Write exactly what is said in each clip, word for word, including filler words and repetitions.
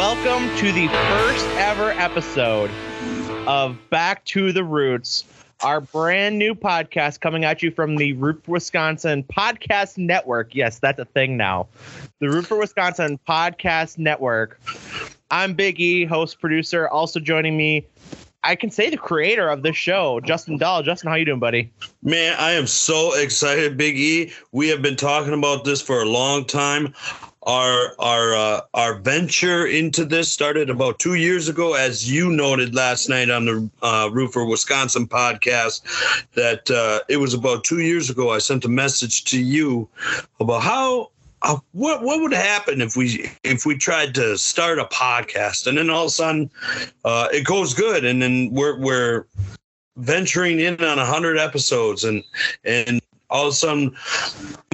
welcome to the first ever episode of Back to the Roots, our brand new podcast coming at you from the Root for Wisconsin Podcast Network. Yes, that's a thing now. The Root for Wisconsin Podcast Network. I'm Big E, host, producer. Also joining me, I can say the creator of this show, Justin Dahl. Justin, how you doing, buddy? Man, I am so excited, Big E. We have been talking about this for a long time. Our our uh, our venture into this started about two years ago, as you noted last night on the uh, Root for Wisconsin podcast, that uh, it was about two years ago I sent a message to you about how uh, what what would happen if we if we tried to start a podcast, and then all of a sudden uh, it goes good, and then we're we're venturing in on a hundred episodes, and and. All of a sudden,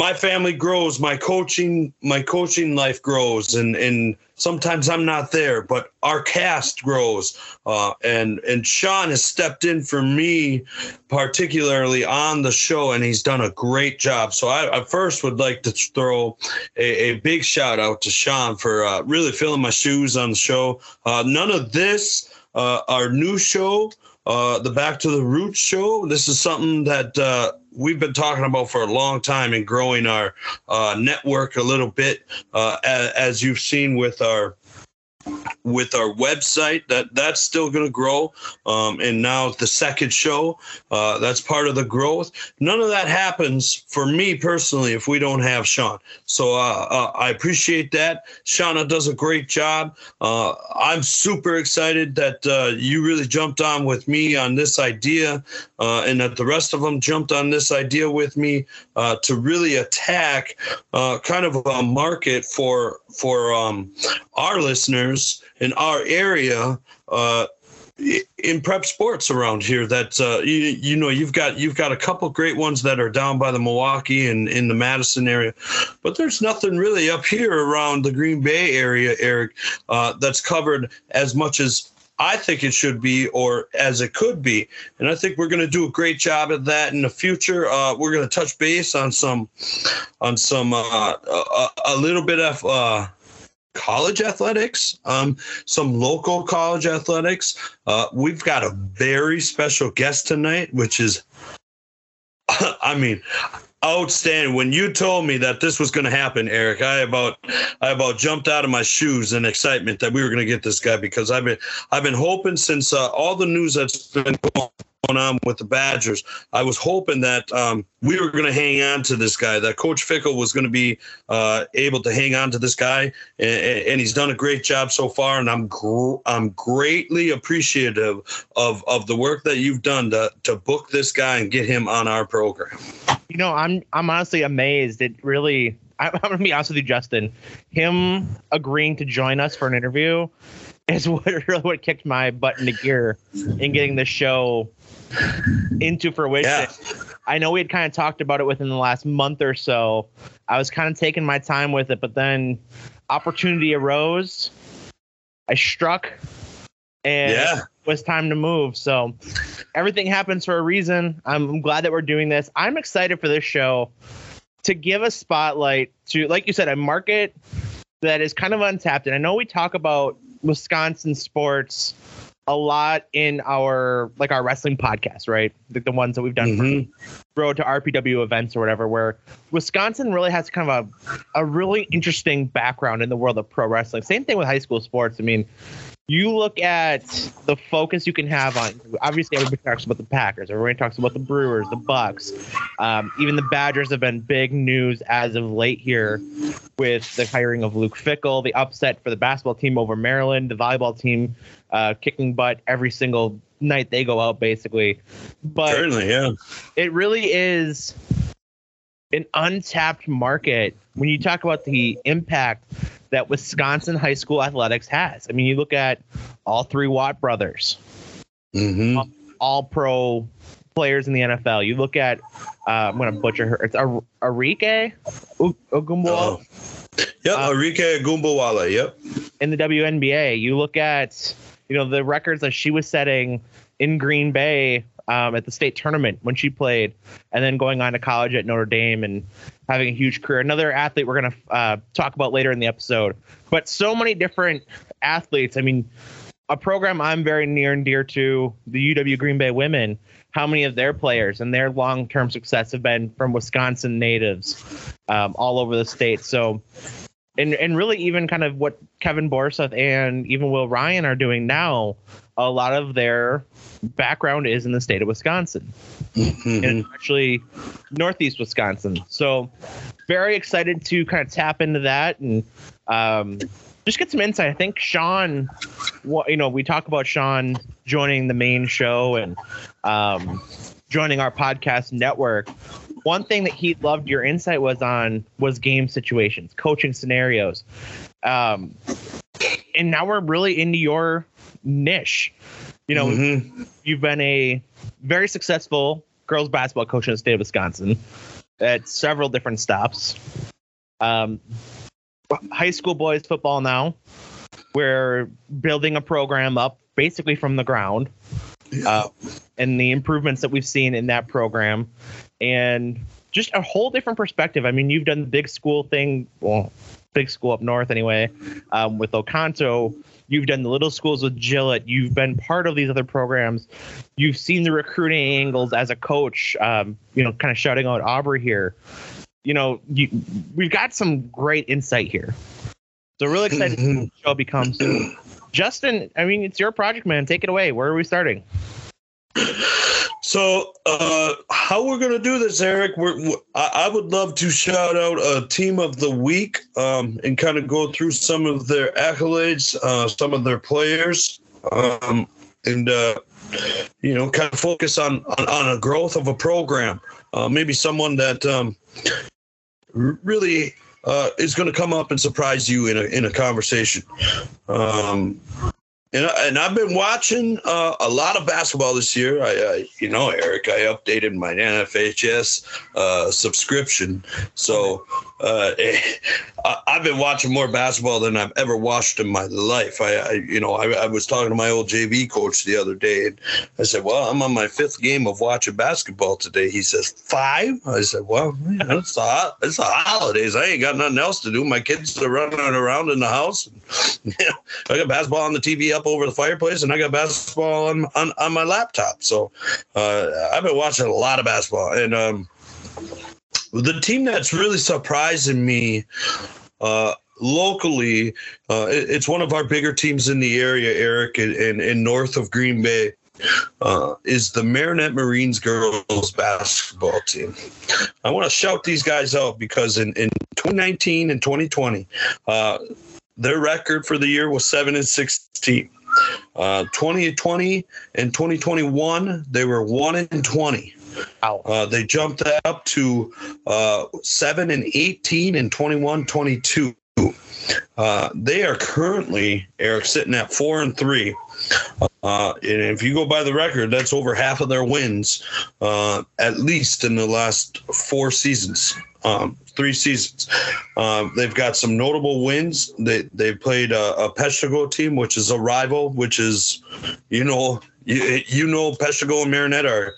my family grows, my coaching, my coaching life grows, and, and sometimes I'm not there, but our cast grows. Uh, and and Sean has stepped in for me, particularly on the show, and he's done a great job. So I, I first would like to throw a, a big shout out to Sean for uh, really filling my shoes on the show. Uh, none of this, uh, our new show, uh, the Back to the Roots show, this is something that uh, – we've been talking about for a long time and growing our uh, network a little bit, uh, as, as you've seen with our with our website. That that's still going to grow, um, and now the second show, uh, that's part of the growth. None of that happens for me personally if we don't have Sean. So uh, uh, I appreciate that. Shauna does a great job. Uh, I'm super excited that uh, you really jumped on with me on this idea, uh, and that the rest of them jumped on this idea with me uh, to really attack uh, kind of a market for for um, our listeners in our area, uh, in prep sports around here. That uh, you, you know, you've got you've got a couple great ones that are down by the Milwaukee and in the Madison area, but there's nothing really up here around the Green Bay area, Eric, uh, that's covered as much as I think it should be, or as it could be. And I think we're going to do a great job at that in the future. Uh, we're going to touch base on some on some uh, a, a little bit of. Uh, college athletics, um, some local college athletics. Uh, we've got a very special guest tonight, which is, I mean, outstanding. When you told me that this was going to happen, Eric, I about, I about jumped out of my shoes in excitement that we were going to get this guy, because I've been, I've been hoping since uh, all the news that's been going on with the Badgers, I was hoping that um, we were going to hang on to this guy, that Coach Fickell was going to be uh, able to hang on to this guy, and, and he's done a great job so far, and I'm gr- I'm greatly appreciative of, of the work that you've done to to book this guy and get him on our program. You know, I'm I'm honestly amazed. It really, I'm, I'm going to be honest with you, Justin, him agreeing to join us for an interview is what really what kicked my butt into gear in getting this show into fruition. Yeah. I know we had kind of talked about it within the last month or so. I was kind of taking my time with it, but then opportunity arose. I struck, and yeah. It was time to move. So everything happens for a reason. I'm glad that we're doing this. I'm excited for this show to give a spotlight to, like you said, a market that is kind of untapped. And I know we talk about Wisconsin sports a lot in our like our wrestling podcast, right? Like the ones that we've done mm-hmm. from Road to R P W events or whatever, where Wisconsin really has kind of a, a really interesting background in the world of pro wrestling. Same thing with high school sports. I mean, you look at the focus you can have on, obviously everybody talks about the Packers, everybody talks about the Brewers, the Bucks, um, even the Badgers have been big news as of late here with the hiring of Luke Fickell, the upset for the basketball team over Maryland, the volleyball team uh, kicking butt every single night they go out, basically. But certainly, yeah. It really is an untapped market when you talk about the impact that Wisconsin high school athletics has. I mean, you look at all three Watt brothers, mm-hmm. all, all pro players in the N F L. You look at, uh, I'm going to butcher her. It's Ar- Arike Ogunbowale. Oh. Yep. Um, Arike Ogunbowale. Yep. In the W N B A, you look at, you know, the records that she was setting in Green Bay um, at the state tournament when she played, and then going on to college at Notre Dame and having a huge career. Another athlete we're going to uh, talk about later in the episode, but so many different athletes. I mean, a program I'm very near and dear to, the U W Green Bay women, how many of their players and their long-term success have been from Wisconsin natives um, all over the state. So, and and really even kind of what Kevin Borseth and even Will Ryan are doing now, a lot of their background is in the state of Wisconsin, mm-hmm. and actually Northeast Wisconsin. So very excited to kind of tap into that and um, just get some insight. I think Sean, you know, we talk about Sean joining the main show and um, joining our podcast network. One thing that he loved your insight was on was game situations, coaching scenarios. Um, and now we're really into your niche. You know, mm-hmm. you've been a very successful girls basketball coach in the state of Wisconsin at several different stops. Um, high school boys football now. We're building a program up basically from the ground. Yeah. Uh, and the improvements that we've seen in that program. And just a whole different perspective. I mean, you've done the big school thing, well, big school up north anyway, um, with Oconto. You've done the little schools with Gillett. You've been part of these other programs. You've seen the recruiting angles as a coach, um, you know, kind of shouting out Aubrey here. You know, you, we've got some great insight here. So really excited to see what the show becomes. Justin, I mean, it's your project, man. Take it away. Where are we starting? So uh, how we're going to do this, Eric, we're, we're, I would love to shout out a team of the week um, and kind of go through some of their accolades, uh, some of their players, um, and, uh, you know, kind of focus on, on, on a growth of a program. Uh, maybe someone that um, really uh, is going to come up and surprise you in a, in a conversation. Um And, and I've been watching uh, a lot of basketball this year. I, I, you know, Eric, I updated my N F H S uh, subscription. So uh, it, I, I've been watching more basketball than I've ever watched in my life. I, I you know, I, I was talking to my old J V coach the other day, and I said, well, I'm on my fifth game of watching basketball today. He says, five? I said, well, you know, it's, the, it's the holidays. I ain't got nothing else to do. My kids are running around in the house. And, you know, I got basketball on the T V up over the fireplace, and I got basketball on on, on my laptop. So uh, I've been watching a lot of basketball, and um, the team that's really surprising me uh, locally, uh, it, it's one of our bigger teams in the area, Eric, and, and, and north of Green Bay, uh, is the Marinette Marines girls basketball team. I want to shout these guys out because in, in twenty nineteen and twenty twenty, uh, their record for the year was seven and sixteen. Uh, twenty twenty and twenty twenty-one, they were one and twenty. Uh, they jumped up to uh, seven and eighteen and twenty-one twenty-two. Uh, they are currently, Eric, sitting at four and three. Uh, and if you go by the record, that's over half of their wins, uh, at least in the last four seasons. Um, three seasons. Um, they've got some notable wins. They they played a, a Peshtigo team, which is a rival, which is, you know, you, you know, Peshtigo and Marinette are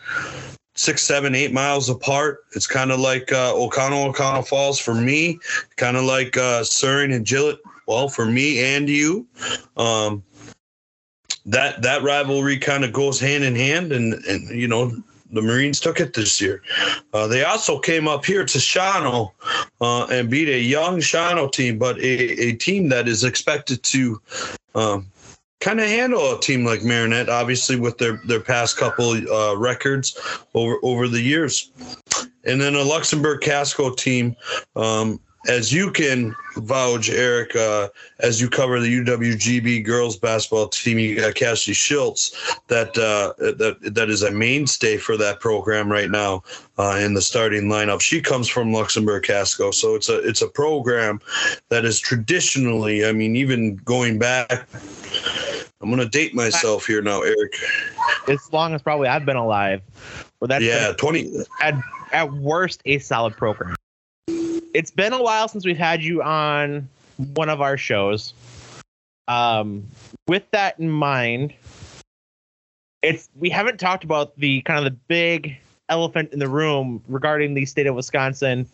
six, seven, eight miles apart. It's kind of like uh, O'Connell, O'Connell Falls for me, kind of like uh, Siren and Gillett. Well, for me and you, um, that that rivalry kind of goes hand in hand, and and you know. The Marines took it this year. Uh, they also came up here to Shawano uh, and beat a young Shawano team, but a, a team that is expected to um, kind of handle a team like Marinette, obviously, with their, their past couple uh, records over, over the years. And then a Luxembourg-Casco team, um, as you can vouch, Eric, uh, as you cover the U W G B girls basketball team, you got Cassie Schiltz, that uh, that that is a mainstay for that program right now uh, in the starting lineup. She comes from Luxembourg-Casco, so it's a it's a program that is traditionally, I mean, even going back. I'm gonna date myself here now, Eric. As long as probably I've been alive, well, that's yeah, twenty at at worst a solid program. It's been a while since we've had you on one of our shows. Um, with that in mind, it's we haven't talked about the kind of the big elephant in the room regarding the state of Wisconsin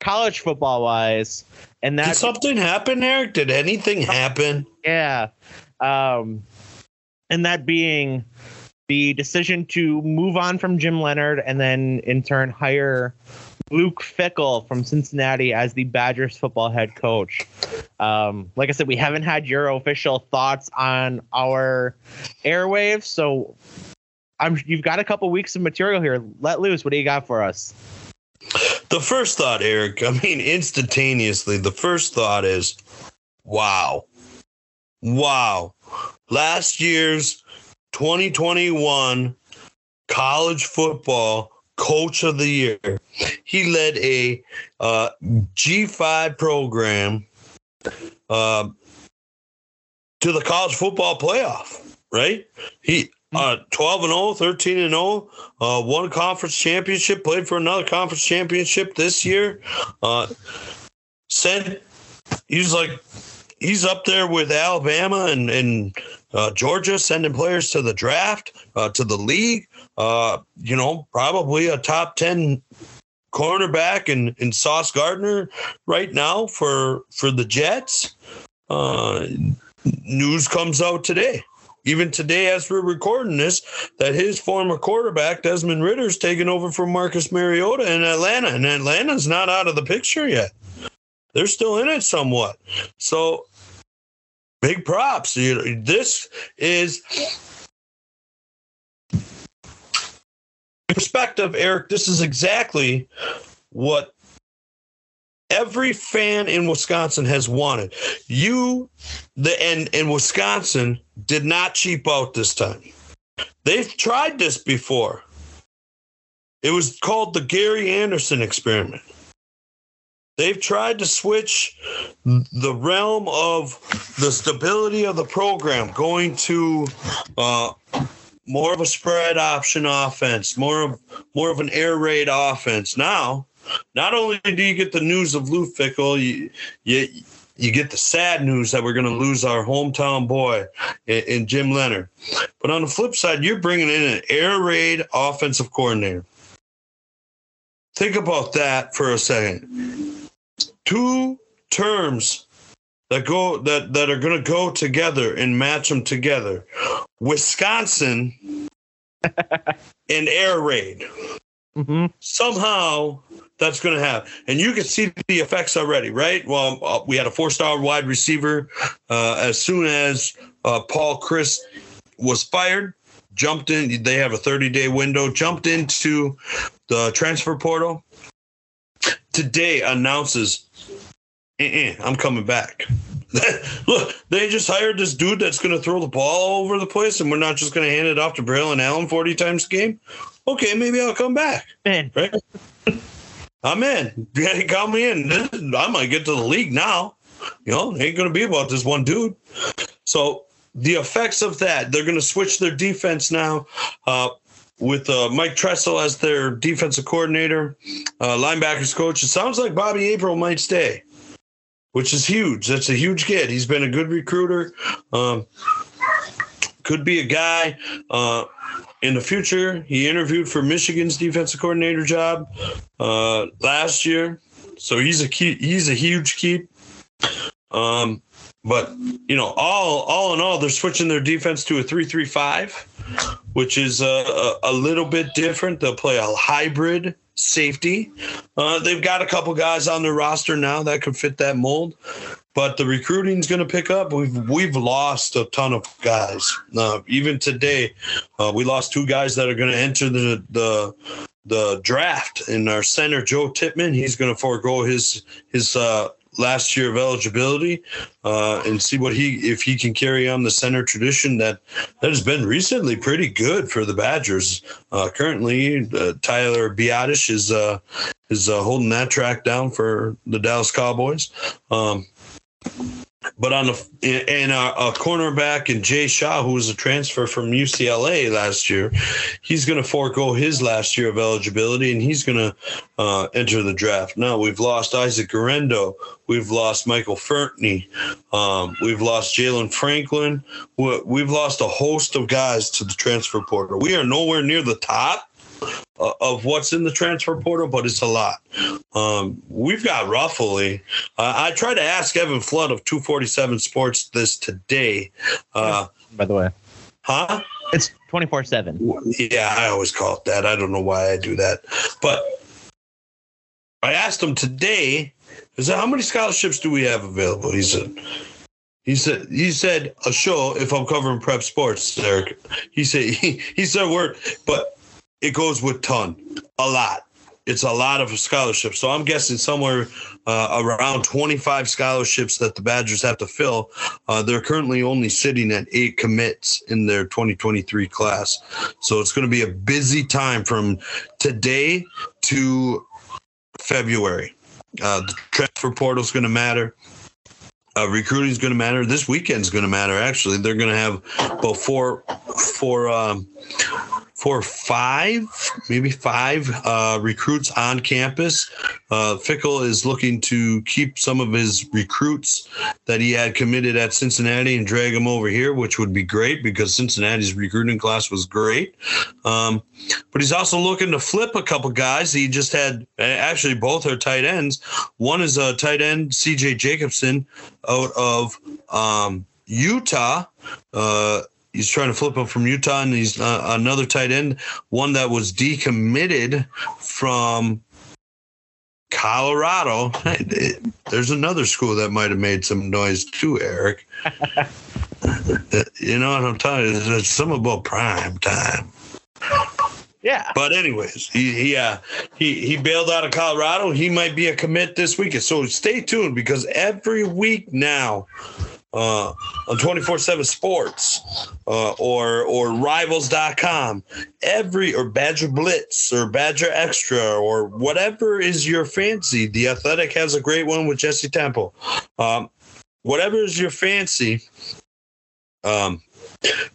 college football wise. And that did something happen there? Did anything happen? Yeah. Um, and that being the decision to move on from Jim Leonard and then in turn hire Luke Fickell from Cincinnati as the Badgers football head coach. Um, like I said, we haven't had your official thoughts on our airwaves, so I'm, you've got a couple weeks of material here. Let loose. What do you got for us? The first thought, Eric, I mean, instantaneously, the first thought is, wow. Wow. Last year's twenty twenty-one college football coach of the year. He led a uh, G five program uh, to the college football playoff, right? He uh, twelve and oh, thirteen and oh, uh, won conference championship, played for another conference championship this year. Uh, said he's like, he's up there with Alabama and, and uh, Georgia, sending players to the draft, uh, to the league. Uh, you know, probably a top ten cornerback in, in Sauce Gardner right now for for the Jets. Uh, news comes out today, even today as we're recording this, that his former quarterback, Desmond Ridder, is taking over from Marcus Mariota in Atlanta. And Atlanta's not out of the picture yet. They're still in it somewhat. So big props. This is... perspective, Eric, this is exactly what every fan in Wisconsin has wanted. You, the and, and Wisconsin did not cheap out this time. They've tried this before. It was called the Gary Anderson experiment. They've tried to switch the realm of the stability of the program, going to uh, more of a spread option offense, more of more of an air raid offense. Now, not only do you get the news of Luke Fickell, you you, you get the sad news that we're going to lose our hometown boy in, in Jim Leonard. But on the flip side, you're bringing in an air raid offensive coordinator. Think about that for a second. Two terms that go that, that are going to go together and match them together. Wisconsin and air raid. Mm-hmm. Somehow that's going to happen. And you can see the effects already, right? Well, uh, we had a four-star wide receiver. Uh, as soon as uh, Paul Chryst was fired, jumped in. They have a thirty-day window. Jumped into the transfer portal. Today announces, uh-uh, I'm coming back. Look, they just hired this dude that's going to throw the ball all over the place, and we're not just going to hand it off to Braelon Allen forty times a game? Okay, maybe I'll come back. Man. Right? I'm in. Got me in. I might get to the league now. You know, it ain't going to be about this one dude. So the effects of that, they're going to switch their defense now uh, with uh, Mike Tressel as their defensive coordinator, uh, linebackers coach. It sounds like Bobby April might stay, which is huge. That's a huge kid. He's been a good recruiter. Um, could be a guy uh, in the future. He interviewed for Michigan's defensive coordinator job uh, last year, so he's a key, he's a huge keep. Um, but you know, all all in all, they're switching their defense to a three three five, which is a, a little bit different. They'll play a hybrid safety. Uh, they've got a couple guys on their roster now that could fit that mold, but the recruiting's going to pick up. We've we've lost a ton of guys. Uh, even today, uh, we lost two guys that are going to enter the the the draft. In our center, Joe Tippman, he's going to forego his his uh, last year of eligibility uh, and see what he if he can carry on the center tradition that that has been recently pretty good for the Badgers. Uh, currently, uh, Tyler Biotish is uh, is uh, holding that track down for the Dallas Cowboys. Um, But on the and a cornerback and Jay Shaw, who was a transfer from U C L A last year, he's going to forego his last year of eligibility, and he's going to uh, enter the draft. Now we've lost Isaac Garendo, we've lost Michael Fertney, um, we've lost Jalen Franklin. We've lost a host of guys to the transfer portal. We are nowhere near the top of what's in the transfer portal, but it's a lot. Um, we've got Ruffley. Uh, I tried to ask Evan Flood of two forty-seven Sports this today. Uh, By the way. Huh? It's twenty-four seven. Yeah, I always call it that. I don't know why I do that. But I asked him today, is that how many scholarships do we have available? He said, He said, he said, a show if I'm covering prep sports, Eric. He said, he, he said, we're, but it goes with ton, a lot. It's a lot of scholarships. So I'm guessing somewhere uh, around twenty-five scholarships that the Badgers have to fill. Uh, they're currently only sitting at eight commits in their twenty twenty-three class. So it's going to be a busy time from today to February. Uh, the transfer portal is going to matter. Uh, recruiting is going to matter. This weekend's going to matter, actually. They're going to have both four, four, um, four, five, maybe five uh, recruits on campus. Uh, Fickell is looking to keep some of his recruits that he had committed at Cincinnati and drag them over here, which would be great because Cincinnati's recruiting class was great. Um, but he's also looking to flip a couple guys. He just had, actually, both are tight ends. One is a tight end, C J Jacobson, out of um, Utah. Uh, he's trying to flip him from Utah, and he's uh, another tight end, one that was decommitted from Colorado. There's another school that might have made some noise too, Eric. You know what I'm talking about? It's something about prime time. Yeah. But anyways, he he, uh, he he bailed out of Colorado. He might be a commit this weekend. So stay tuned because every week now uh, on twenty-four seven Sports uh, or or Rivals dot com, every or Badger Blitz or Badger Extra or whatever is your fancy. The Athletic has a great one with Jesse Temple. Um, whatever is your fancy. Um.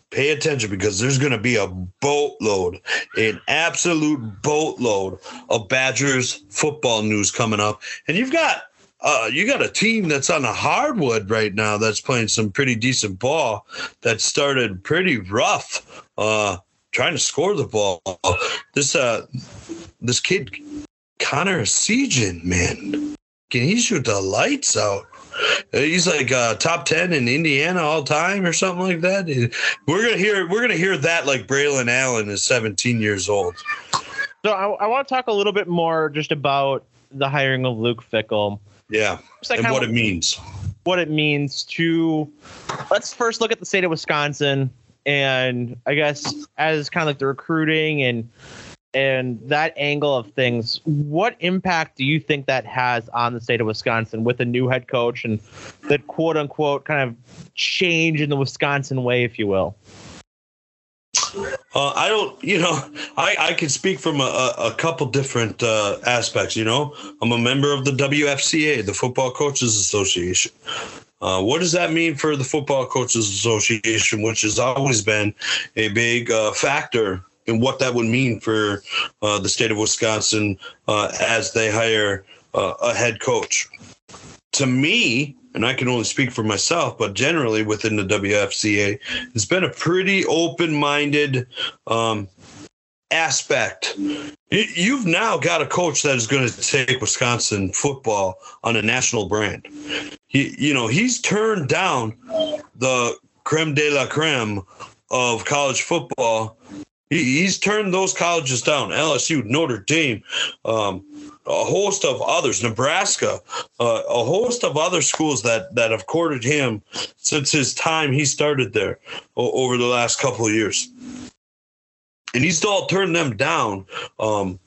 Pay attention because there's going to be a boatload, an absolute boatload of Badgers football news coming up. And you've got uh, you got a team that's on the hardwood right now that's playing some pretty decent ball that started pretty rough uh, trying to score the ball. This uh, this kid, Connor Essegian, man, can he shoot the lights out? He's like uh, top ten in Indiana all time or something like that. We're gonna hear we're gonna hear that like Braelon Allen is seventeen years old. So I, I want to talk a little bit more just about the hiring of Luke Fickell. Yeah, like and what it means. What it means to let's first look at the state of Wisconsin, and I guess as kind of like the recruiting and and that angle of things, what impact do you think that has on the state of Wisconsin with a new head coach and that quote unquote kind of change in the Wisconsin way, if you will? Uh, I don't, you know, I, I can speak from a, a couple different uh, aspects. You know, I'm a member of the W F C A, the Football Coaches Association. Uh, what does that mean for the Football Coaches Association, which has always been a big uh, factor and what that would mean for uh, the state of Wisconsin uh, as they hire uh, a head coach? To me, and I can only speak for myself, but generally within the W F C A, it's been a pretty open-minded um, aspect. You've now got a coach that is going to take Wisconsin football on a national brand. He, you know, he's turned down the creme de la creme of college football. He's turned those colleges down, L S U, Notre Dame, um, a host of others, Nebraska, uh, a host of other schools that, that have courted him since his time he started there o- over the last couple of years. And he's all turned them down um,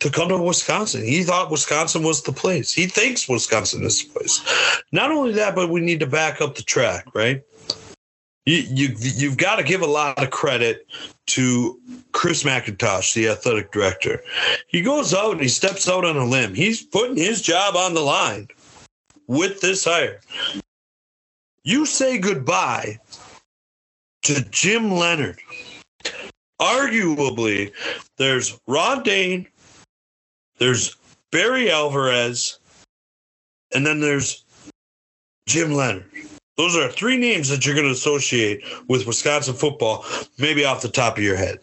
to come to Wisconsin. He thought Wisconsin was the place. He thinks Wisconsin is the place. Not only that, but we need to back up the track, right? You, you, you've got to give a lot of credit to Chris McIntosh, the athletic director. He goes out and he steps out on a limb. He's putting his job on the line with this hire. You say goodbye to Jim Leonard. Arguably, there's Ron Dane, there's Barry Alvarez, and then there's Jim Leonard. Those are three names that you're going to associate with Wisconsin football, maybe off the top of your head.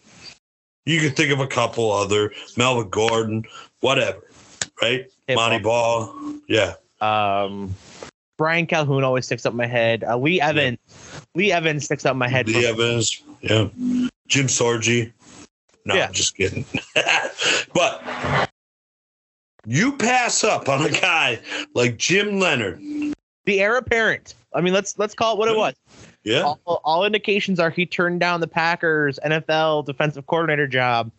You can think of a couple other, Melvin Gordon, whatever, right? Hey, Monty Ball. Ball, yeah. Um, Brian Calhoun always sticks up my head. Uh, Lee Evans, yeah. Lee Evans sticks up my head. Lee Evans, yeah. Jim Sorgi. No, yeah. I'm just kidding. But you pass up on a guy like Jim Leonard, the heir apparent. I mean, let's let's call it what it was. Yeah. All, all indications are he turned down the Packers N F L defensive coordinator job,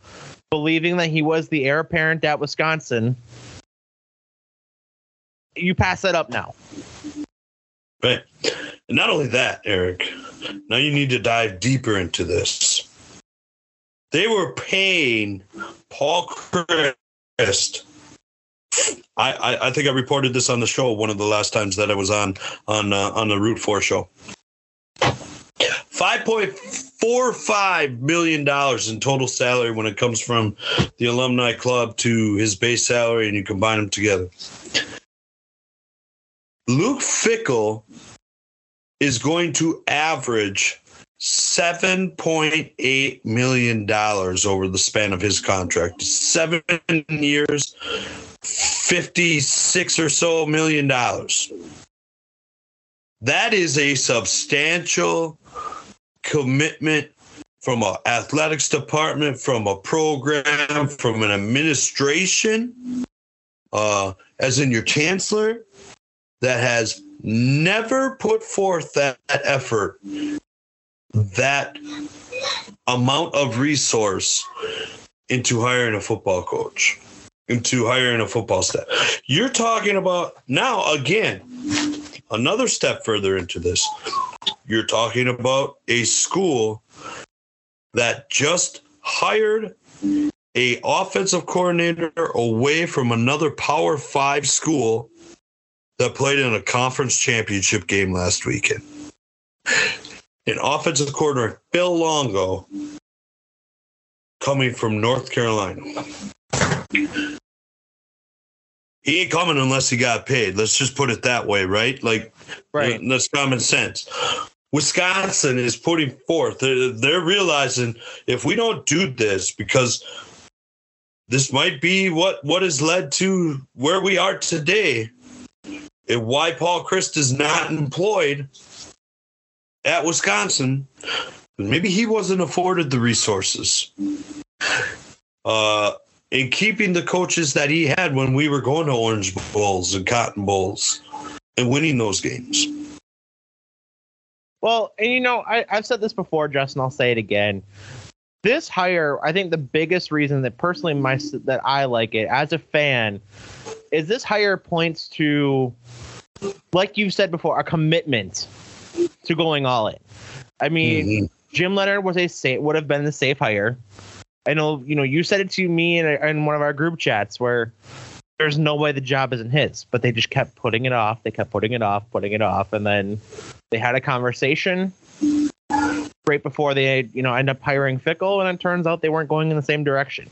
believing that he was the heir apparent at Wisconsin. You pass that up now. Right. And not only that, Eric, now you need to dive deeper into this. They were paying Paul Chryst. I, I, I think I reported this on the show one of the last times that I was on on uh, on the Root for show. five point four five million dollars in total salary when it comes from the alumni club to his base salary, and you combine them together. Luke Fickell is going to average seven point eight million dollars over the span of his contract. Seven years, fifty-six or so million dollars. That is a substantial commitment from an athletics department, from a program, from an administration, uh, as in your chancellor, that has never put forth that, that effort, that amount of resource into hiring a football coach, into hiring a football staff. You're talking about now, again, another step further into this. You're talking about a school that just hired a offensive coordinator away from another Power Five school that played in a conference championship game last weekend. An offensive coordinator, Bill Longo, coming from North Carolina. He ain't coming unless he got paid. Let's just put it that way, right? Like, right. That's common sense. Wisconsin is putting forth. They're, they're realizing if we don't do this, because this might be what, what has led to where we are today, and why Paul Chryst is not employed at Wisconsin. Maybe he wasn't afforded the resources. Uh, in keeping the coaches that he had when we were going to Orange Bowls and Cotton Bowls and winning those games. Well, and you know, I, I've said this before, Justin, I'll say it again. This hire, I think the biggest reason that personally my that I like it as a fan is this hire points to, like you've said before, a commitment to going all in. I mean, mm-hmm. Jim Leonard was a safe, would have been the safe hire. I know, you know, you said it to me in, a, in one of our group chats where there's no way the job isn't his, but they just kept putting it off. They kept putting it off, putting it off. And then they had a conversation right before they, you know, end up hiring Fickell. And it turns out they weren't going in the same direction.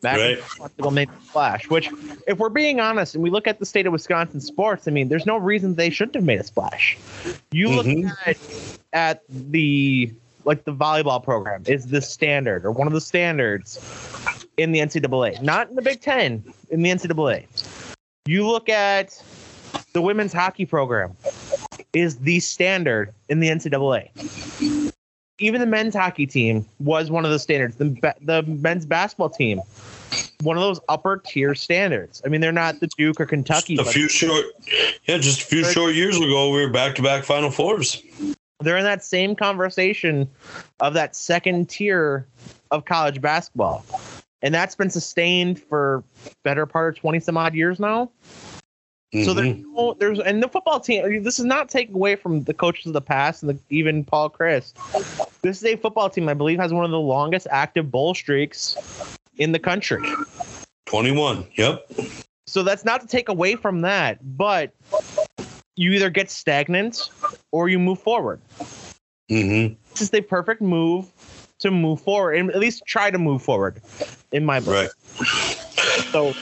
Back right. Made a splash, which, if we're being honest, and we look at the state of Wisconsin sports, I mean, there's no reason they shouldn't have made a splash. You mm-hmm. look at, at the like the volleyball program is the standard or one of the standards in the N C double A, not in the Big Ten, in the N C double A. You look at the women's hockey program is the standard in the N C double A. Even the men's hockey team was one of the standards. The the men's basketball team, one of those upper tier standards. I mean, they're not the Duke or Kentucky. Just a few short, yeah, just a few short years ago, we were back to back Final Fours. They're in that same conversation of that second tier of college basketball, and that's been sustained for better part of twenty some odd years now. Mm-hmm. So there's no, there's and the football team. This is not taken away from the coaches of the past and the, even Paul Chryst. This is a football team I believe has one of the longest active bowl streaks in the country. twenty-one. Yep. So that's not to take away from that, but you either get stagnant or you move forward. Mm-hmm. This is the perfect move to move forward, and at least try to move forward, in my book. Right. So,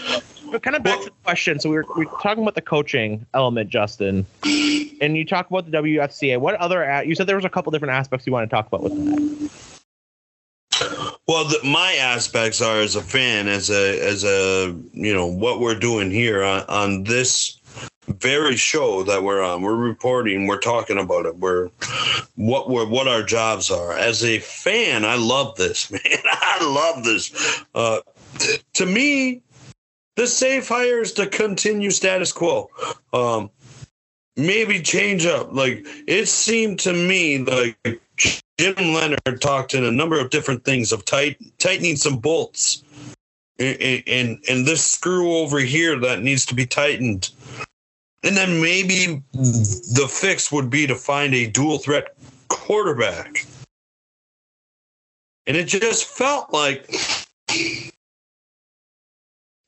but kind of back well, to the question. So we were, we were talking about the coaching element, Justin, and you talk about the W F C A. What other? You said there was a couple different aspects you want to talk about with that. Well, the, my aspects are as a fan, as a as a you know what we're doing here on, on this very show that we're on. We're reporting, we're talking about it, we're what we're what our jobs are. As a fan, I love this, man. I love this. Uh, to me, the safe hire is to continue status quo. Um, maybe change up. Like, it seemed to me like Jim Leonard talked in a number of different things of tight, tightening some bolts and, and, and this screw over here that needs to be tightened. And then maybe the fix would be to find a dual threat quarterback. And it just felt like,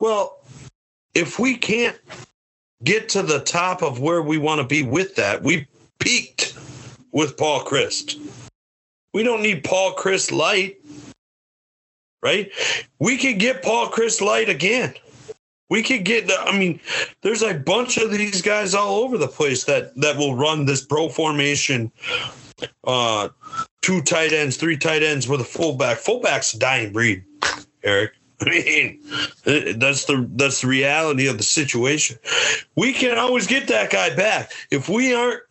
well, if we can't get to the top of where we want to be with that, we peaked with Paul Chryst. We don't need Paul Chryst light, right? We can get Paul Chryst light again. We could get the, I mean, there's a bunch of these guys all over the place that, that will run this pro formation, uh, two tight ends, three tight ends with a fullback. Fullback's a dying breed, Eric. I mean, that's the that's the reality of the situation. We can always get that guy back if we aren't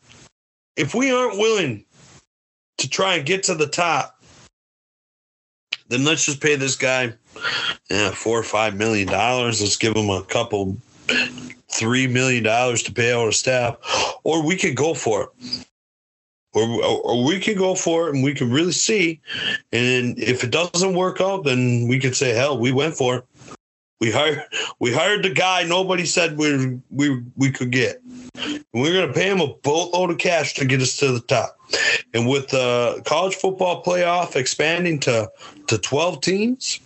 if we aren't willing to try and get to the top. Then let's just pay this guy yeah, four or five million dollars. Let's give him a couple, three million dollars to pay out a staff, or we could go for it, or, or, or we could go for it, and we can really see. And if it doesn't work out, then we could say, "Hell, we went for it. We hired, we hired the guy nobody said we we we could get. And we're gonna pay him a boatload of cash to get us to the top." And with the uh, college football playoff expanding to, to twelve teams,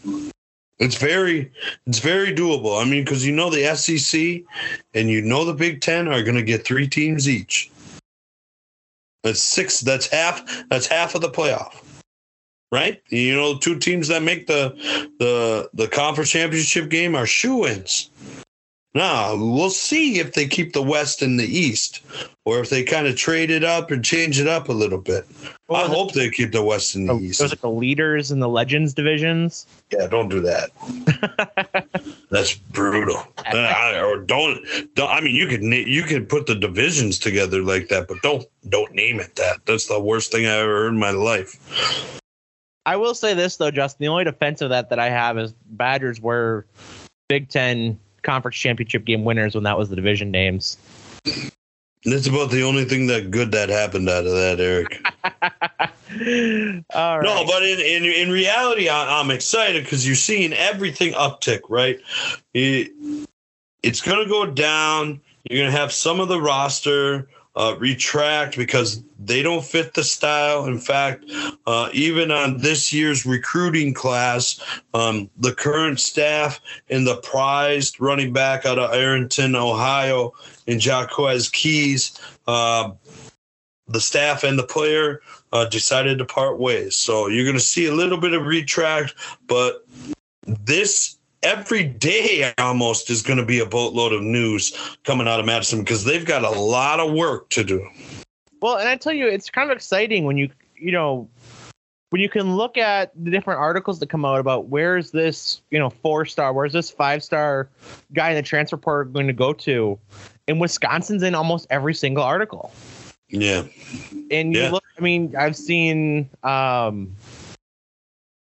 it's very it's very doable. I mean, because you know the S E C and you know the Big Ten are going to get three teams each. That's six. That's half. That's half of the playoff, right? You know, two teams that make the the the conference championship game are shoo-ins. Now, we'll see if they keep the West and the East, or if they kind of trade it up and change it up a little bit. Well, I hope they keep the West and the East. Those are the leaders and the legends divisions. Yeah, don't do that. That's brutal. I, or don't, don't. I mean, you could you could put the divisions together like that, but don't don't name it that. That's the worst thing I ever heard in my life. I will say this though, Justin. The only defense of that that I have is Badgers were Big Ten Conference championship game winners when that was the division names. That's about the only thing that good that happened out of that, Eric. All right. No, but in in, in reality, I, I'm excited because you're seeing everything uptick, right? It, it's going to go down. You're going to have some of the roster uh, retract because they don't fit the style. In fact, uh, even on this year's recruiting class, um, the current staff and the prized running back out of Ironton, Ohio, and Jacquez Keys, uh, the staff and the player uh, decided to part ways. So you're going to see a little bit of retract, but this every day almost is going to be a boatload of news coming out of Madison because they've got a lot of work to do. Well, and I tell you, it's kind of exciting when you, you know, when you can look at the different articles that come out about where's this, you know, four star, where's this five star guy in the transfer portal going to go to? And Wisconsin's in almost every single article. Yeah. And you yeah. look, I mean, I've seen um,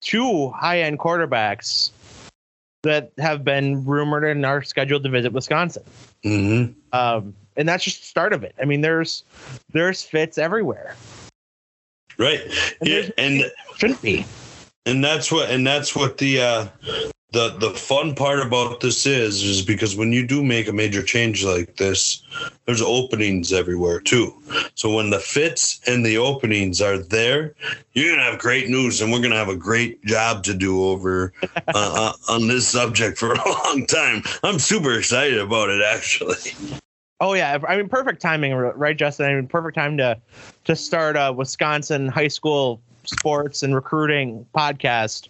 two high end quarterbacks that have been rumored and are scheduled to visit Wisconsin. Mm-hmm. Um, and that's just the start of it. I mean, there's there's fits everywhere. Right. And yeah, and shouldn't be. And that's what and that's what the uh, the the fun part about this is is because when you do make a major change like this, there's openings everywhere too. So when the fits and the openings are there, you're gonna have great news, and we're gonna have a great job to do over uh, uh, on this subject for a long time. I'm super excited about it, actually. Oh yeah, I mean, perfect timing, right, Justin? I mean, perfect time to to start a Wisconsin high school sports and recruiting podcast.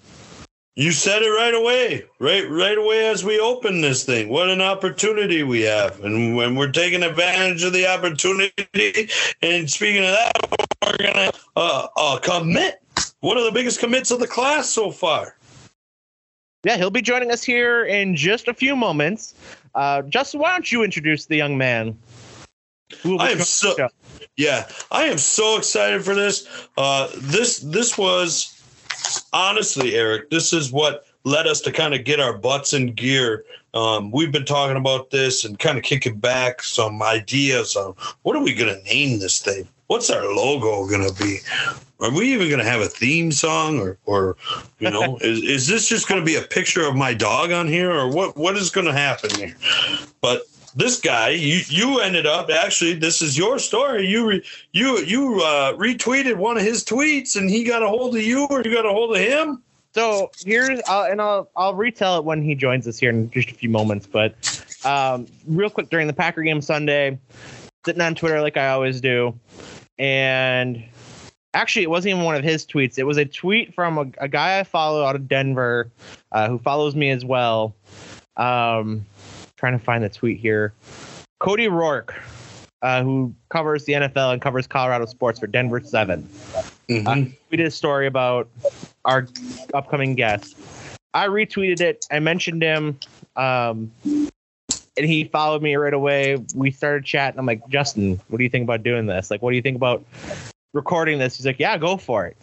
You said it right away, right, right away as we open this thing. What an opportunity we have, and when we're taking advantage of the opportunity. And speaking of that, we're gonna uh, uh, commit one of the biggest commits of the class so far. Yeah, he'll be joining us here in just a few moments. Uh, Justin, why don't you introduce the young man? I am so, yeah, I am so excited for this. Uh, this this was, honestly, Eric, this is what led us to kind of get our butts in gear. Um, we've been talking about this and kind of kicking back some ideas on what are we going to name this thing? What's our logo going to be? Are we even going to have a theme song or, or you know, is, is this just going to be a picture of my dog on here or what, what is going to happen here? But this guy, you, you ended up actually, this is your story. You, re, you, you uh, retweeted one of his tweets and he got a hold of you or you got a hold of him. So here's, uh, and I'll, I'll retell it when he joins us here in just a few moments, but um, real quick during the Packer game Sunday, sitting on Twitter like I always do. And actually, it wasn't even one of his tweets. It was a tweet from a, a guy I follow out of Denver uh, who follows me as well. Um, trying to find the tweet here. Cody Roark, uh, who covers the N F L and covers Colorado sports for Denver seven. Mm-hmm. Uh, we did a story about our upcoming guest. I retweeted it. I mentioned him. Um, And he followed me right away. We started chatting. I'm like, Justin, what do you think about doing this? Like, what do you think about recording this? He's like, yeah, go for it.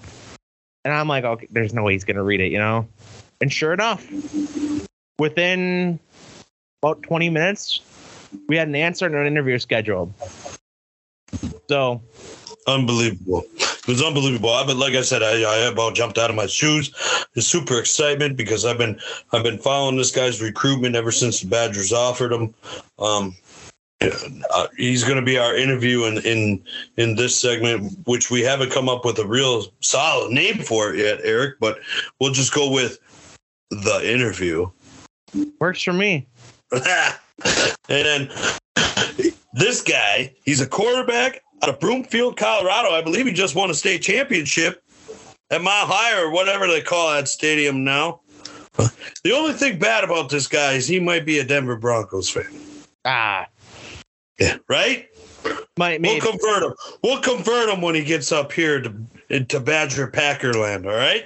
And I'm like, okay, there's no way he's going to read it, you know? And sure enough, within about twenty minutes, we had an answer and an interview scheduled. So. Unbelievable. It was unbelievable. I, but like I said, I, I about jumped out of my shoes. It's super excitement because I've been I've been following this guy's recruitment ever since the Badgers offered him. Um, uh, he's going to be our interview in, in in this segment, which we haven't come up with a real solid name for it yet, Eric. But we'll just go with the interview. Works for me. And then this guy, he's a quarterback out of Broomfield, Colorado. I believe he just won a state championship at Mile High or whatever they call that stadium now. The only thing bad about this guy is he might be a Denver Broncos fan. Ah. Yeah, right? Might, maybe. We'll convert him. We'll convert him when he gets up here to, to Badger Packer land, all right?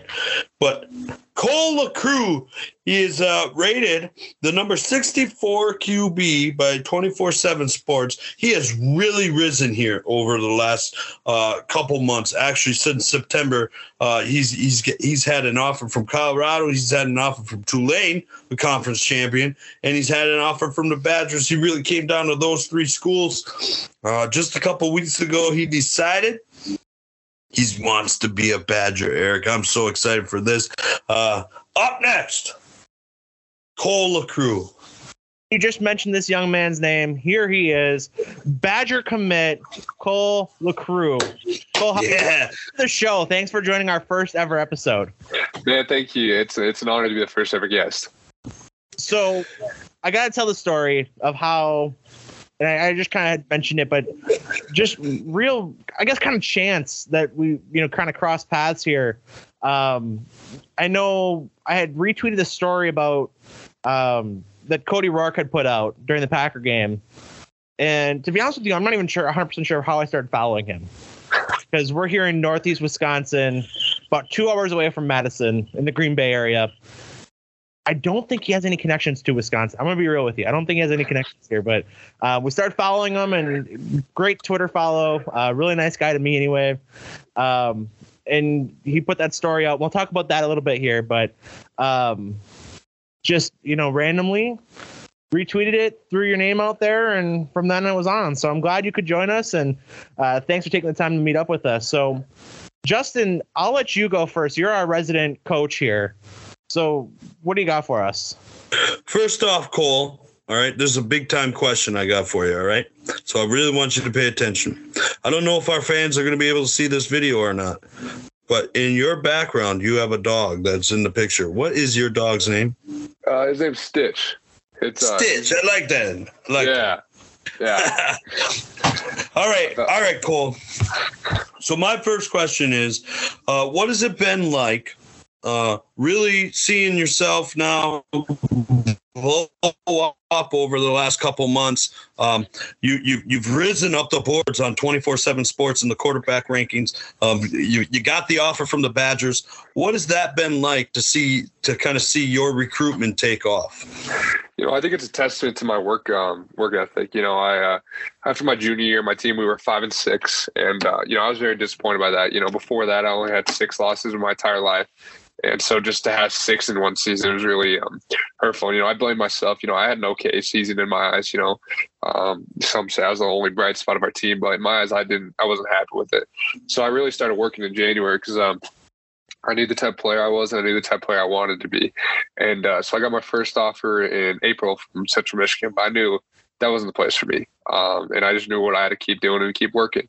But Cole LaCrue is uh, rated the number sixty-four Q B by two forty-seven Sports. He has really risen here over the last uh, couple months. Actually, since September, uh, he's he's he's had an offer from Colorado. He's had an offer from Tulane, the conference champion, and he's had an offer from the Badgers. He really came down to those three schools. Uh, just a couple weeks ago, he decided he wants to be a Badger, Eric. I'm so excited for this. Uh, up next, Cole LaCrue. You just mentioned this young man's name. Here he is, Badger commit Cole LaCrue. Cole, yeah. The show. Thanks for joining our first ever episode. Man, thank you. It's it's an honor to be the first ever guest. So, I gotta tell the story of how. And I, I just kind of mentioned it, but just real, I guess, kind of chance that we, you know, kind of cross paths here. Um, I know I had retweeted a story about um, that Cody Roark had put out during the Packer game. And to be honest with you, I'm not even sure, one hundred percent sure how I started following him, because we're here in Northeast Wisconsin, about two hours away from Madison in the Green Bay area. I don't think he has any connections to Wisconsin. I'm going to be real with you. I don't think he has any connections here, but uh, we started following him, and great Twitter follow. Uh, really nice guy to me anyway. Um, and he put that story out. We'll talk about that a little bit here, but um, just, you know, randomly retweeted it, threw your name out there, and from then it was on. So I'm glad you could join us, and uh, thanks for taking the time to meet up with us. So, Justin, I'll let you go first. You're our resident coach here. So what do you got for us? First off, Cole, all right, this is a big-time question I got for you, all right? So I really want you to pay attention. I don't know if our fans are going to be able to see this video or not, but in your background, you have a dog that's in the picture. What is your dog's name? Uh, his name's Stitch. It's, uh, Stitch, I like that. I like yeah, that. Yeah. All right. All right, Cole. So my first question is, uh, what has it been like uh, really seeing yourself now blow up over the last couple months? Um, you, you, you've risen up the boards on twenty-four seven Sports in the quarterback rankings. Um, you, you got the offer from the Badgers. What has that been like to see, to kind of see your recruitment take off? You know, I think it's a testament to my work, um, work ethic. You know, I, uh, after my junior year, my team, we were five and six and, uh, you know, I was very disappointed by that. You know, before that, I only had six losses in my entire life. And so just to have six in one season was really um, hurtful. You know, I blame myself. You know, I had an okay season in my eyes. You know, um, some say I was the only bright spot of our team, but in my eyes, I didn't. I wasn't happy with it. So I really started working in January because um, I knew the type of player I was, and I knew the type of player I wanted to be. And uh, so I got my first offer in April from Central Michigan, but I knew that wasn't the place for me. Um, and I just knew what I had to keep doing and keep working.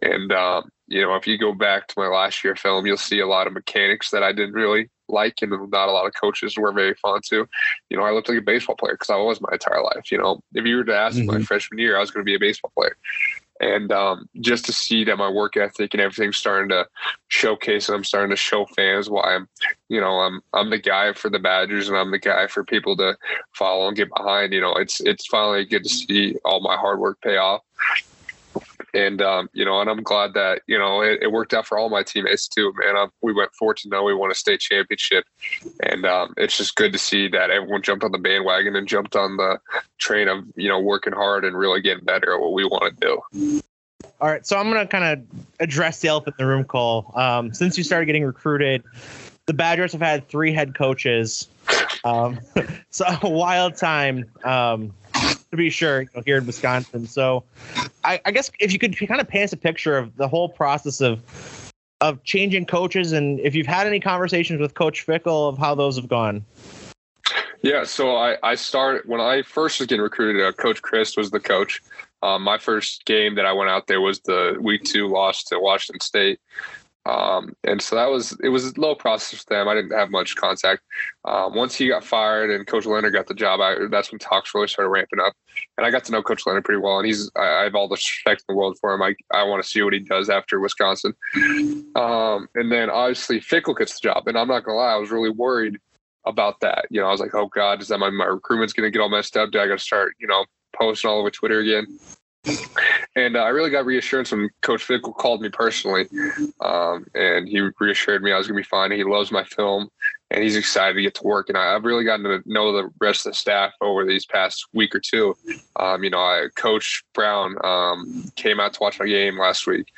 And, um, you know, if you go back to my last year film, you'll see a lot of mechanics that I didn't really like, and not a lot of coaches were very fond to. You know, I looked like a baseball player because I was my entire life. You know, if you were to ask mm-hmm. my freshman year, I was going to be a baseball player. And um, just to see that my work ethic and everything's starting to showcase, and I'm starting to show fans why I'm, you know, I'm I'm the guy for the Badgers, and I'm the guy for people to follow and get behind. You know, it's it's finally good to see all my hard work pay off. And, um, you know, and I'm glad that, you know, it, it worked out for all my teammates too, man. I'm, we went four to nothing. We won a state championship. And um, it's just good to see that everyone jumped on the bandwagon and jumped on the train of, you know, working hard and really getting better at what we want to do. All right. So I'm going to kind of address the elephant in the room, Cole. Um, since you started getting recruited, the Badgers have had three head coaches. Um, so a wild time. Um to be sure, you know, here in Wisconsin. So I, I guess if you could kind of paint us a picture of the whole process of of changing coaches, and if you've had any conversations with Coach Fickell of how those have gone. Yeah, so I, I started – when I first was getting recruited, uh, Coach Chryst was the coach. Um, my first game that I went out there was the week two loss to Washington State. Um, and so that was, it was a low process for them. I didn't have much contact. Um, once he got fired and Coach Leonard got the job, I, that's when talks really started ramping up, and I got to know Coach Leonard pretty well. And he's, I, I have all the respect in the world for him. I, I want to see what he does after Wisconsin. Um, and then obviously Fickell gets the job, and I'm not gonna lie, I was really worried about that. You know, I was like, oh God, is that my, my recruitment's going to get all messed up? Do I got to start, you know, posting all over Twitter again? And uh, I really got reassurance when Coach Fickell called me personally, um, and he reassured me I was going to be fine. He loves my film, and he's excited to get to work. And I, I've really gotten to know the rest of the staff over these past week or two. Um, you know, I, Coach Brown um, came out to watch my game last week.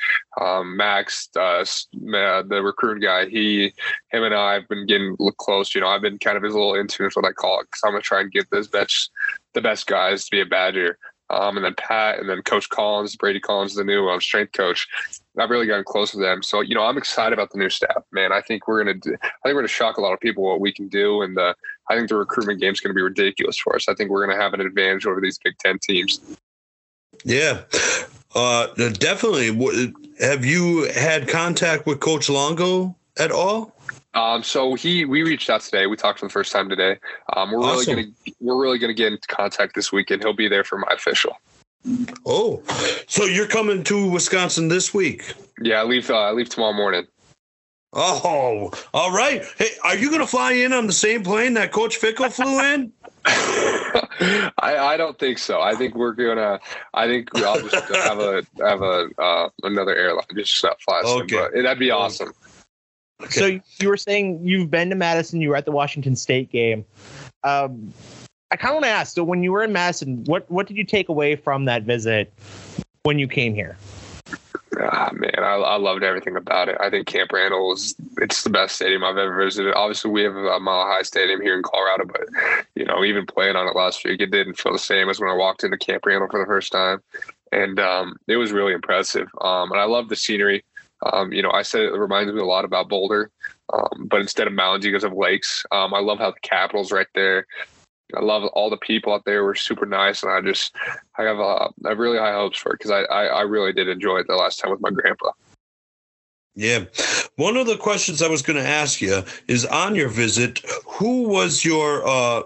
Um, Max, uh, the recruiting guy, he, him and I have been getting close. You know, I've been kind of his little intern, is what I call it, because I'm going to try and get this best, the best guys to be a Badger. Um, and then Pat, and then Coach Collins, Brady Collins, the new um, strength coach. I've really gotten close to them, so you know I'm excited about the new staff, man. I think we're gonna, do, I think we're gonna shock a lot of people what we can do, and uh, I think the recruitment game's gonna be ridiculous for us. I think we're gonna have an advantage over these Big Ten teams. Yeah, uh, definitely. Have you had contact with Coach Longo at all? Um, so he, we reached out today. We talked for the first time today. Um, we're awesome. really gonna, we're really gonna get into contact this weekend. He'll be there for my official. Oh, so you're coming to Wisconsin this week? Yeah, I leave. Uh, I leave tomorrow morning. Oh, all right. Hey, are you gonna fly in on the same plane that Coach Fickell flew in? I, I don't think so. I think we're gonna. I think I'll just have a have a uh, another airline. Just not fly. Okay, soon, but that'd be awesome. Okay. So you were saying you've been to Madison, you were at the Washington State game. Um, I kind of want to ask, so when you were in Madison, what, what did you take away from that visit when you came here? Ah, man, I, I loved everything about it. I think Camp Randall is it's the best stadium I've ever visited. Obviously, we have a Mile High Stadium here in Colorado, but, you know, even playing on it last week, it didn't feel the same as when I walked into Camp Randall for the first time. And um, it was really impressive. Um, and I love the scenery. Um, you know, I said it reminds me a lot about Boulder, um, but instead of mountains, you guys have lakes. Um, I love how the Capitol's right there. I love all the people out there were super nice, and I just I have uh, I have really high hopes for it because I, I, I really did enjoy it the last time with my grandpa. Yeah. One of the questions I was going to ask you is on your visit, who was your uh,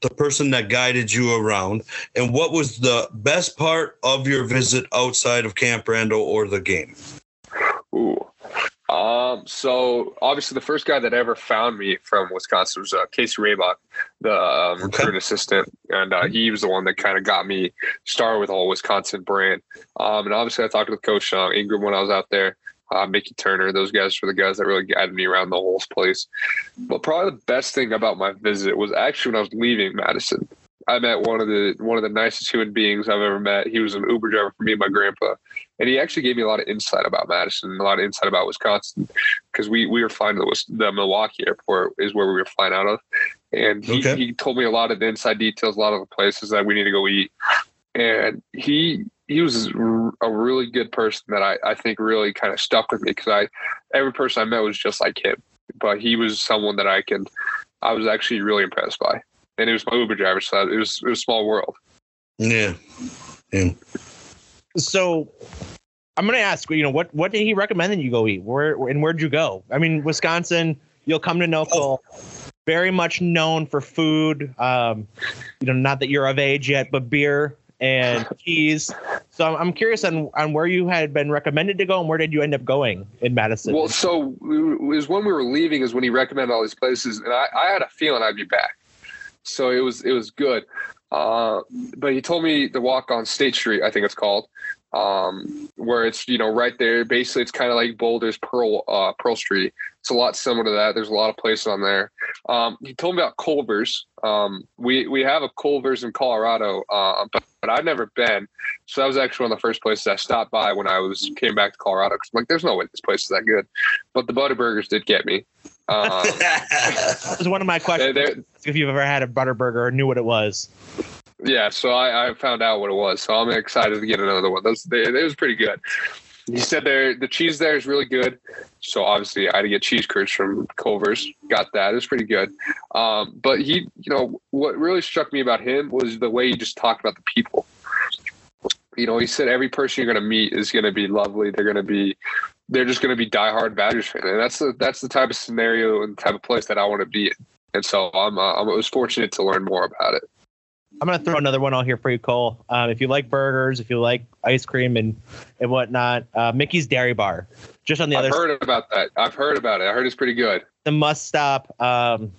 the person that guided you around, and what was the best part of your visit outside of Camp Randall or the game? Ooh. Um, so obviously the first guy that ever found me from Wisconsin was uh, Casey Raybach, the um, recruit okay. assistant. And uh, he was the one that kind of got me started with the whole Wisconsin brand. Um, and obviously I talked with Coach uh, Ingram when I was out there, uh, Mickey Turner. Those guys were the guys that really guided me around the whole place. But probably the best thing about my visit was actually when I was leaving Madison. I met one of the one of the nicest human beings I've ever met. He was an Uber driver for me and my grandpa. And he actually gave me a lot of insight about Madison, and a lot of insight about Wisconsin, because we, we were flying to the, the Milwaukee airport is where we were flying out of. And he, okay. he told me a lot of the inside details, a lot of the places that we need to go eat. And he he was a really good person that I, I think really kind of stuck with me, because I every person I met was just like him. But he was someone that I could, I was actually really impressed by. And it was my Uber driver, so it was, it was a small world. Yeah. yeah. So I'm going to ask, you know, what, what did he recommend that you go eat? Where, and where'd you go? I mean, Wisconsin, you'll come to know, Cole, very much known for food. Um, you know, not that you're of age yet, but beer and cheese. So I'm curious on, on where you had been recommended to go, and where did you end up going in Madison? Well, so it was when we were leaving is when he recommended all these places. And I, I had a feeling I'd be back. So it was it was good, uh, but he told me to walk on State Street, I think it's called, um, where it's you know right there. Basically, it's kind of like Boulder's Pearl uh, Pearl Street. It's a lot similar to that. There's a lot of places on there. Um, he told me about Culver's. Um, we we have a Culver's in Colorado, uh, but, but I've never been. So that was actually one of the first places I stopped by when I was came back to Colorado. Cause I'm like, there's no way this place is that good. But the Butterburgers did get me. Uh, that was one of my questions. They're, they're, if you've ever had a Butterburger or knew what it was. Yeah, so I, I found out what it was. So I'm excited to get another one. Those they, they was pretty good. He said there the cheese there is really good. So obviously I had to get cheese curds from Culver's. Got that. It was pretty good. Um, but he, you know, what really struck me about him was the way he just talked about the people. You know, he said every person you're going to meet is going to be lovely. They're going to be, they're just going to be diehard Badgers fans, and that's the that's the type of scenario and type of place that I want to be in. And so I'm, uh, I'm I was fortunate to learn more about it. I'm going to throw another one out here for you, Cole. Um, if you like burgers, if you like ice cream and, and whatnot, uh, Mickey's Dairy Bar, just on the I've other. I've heard side. about that. I've heard about it. I heard it's pretty good. The must stop. Um,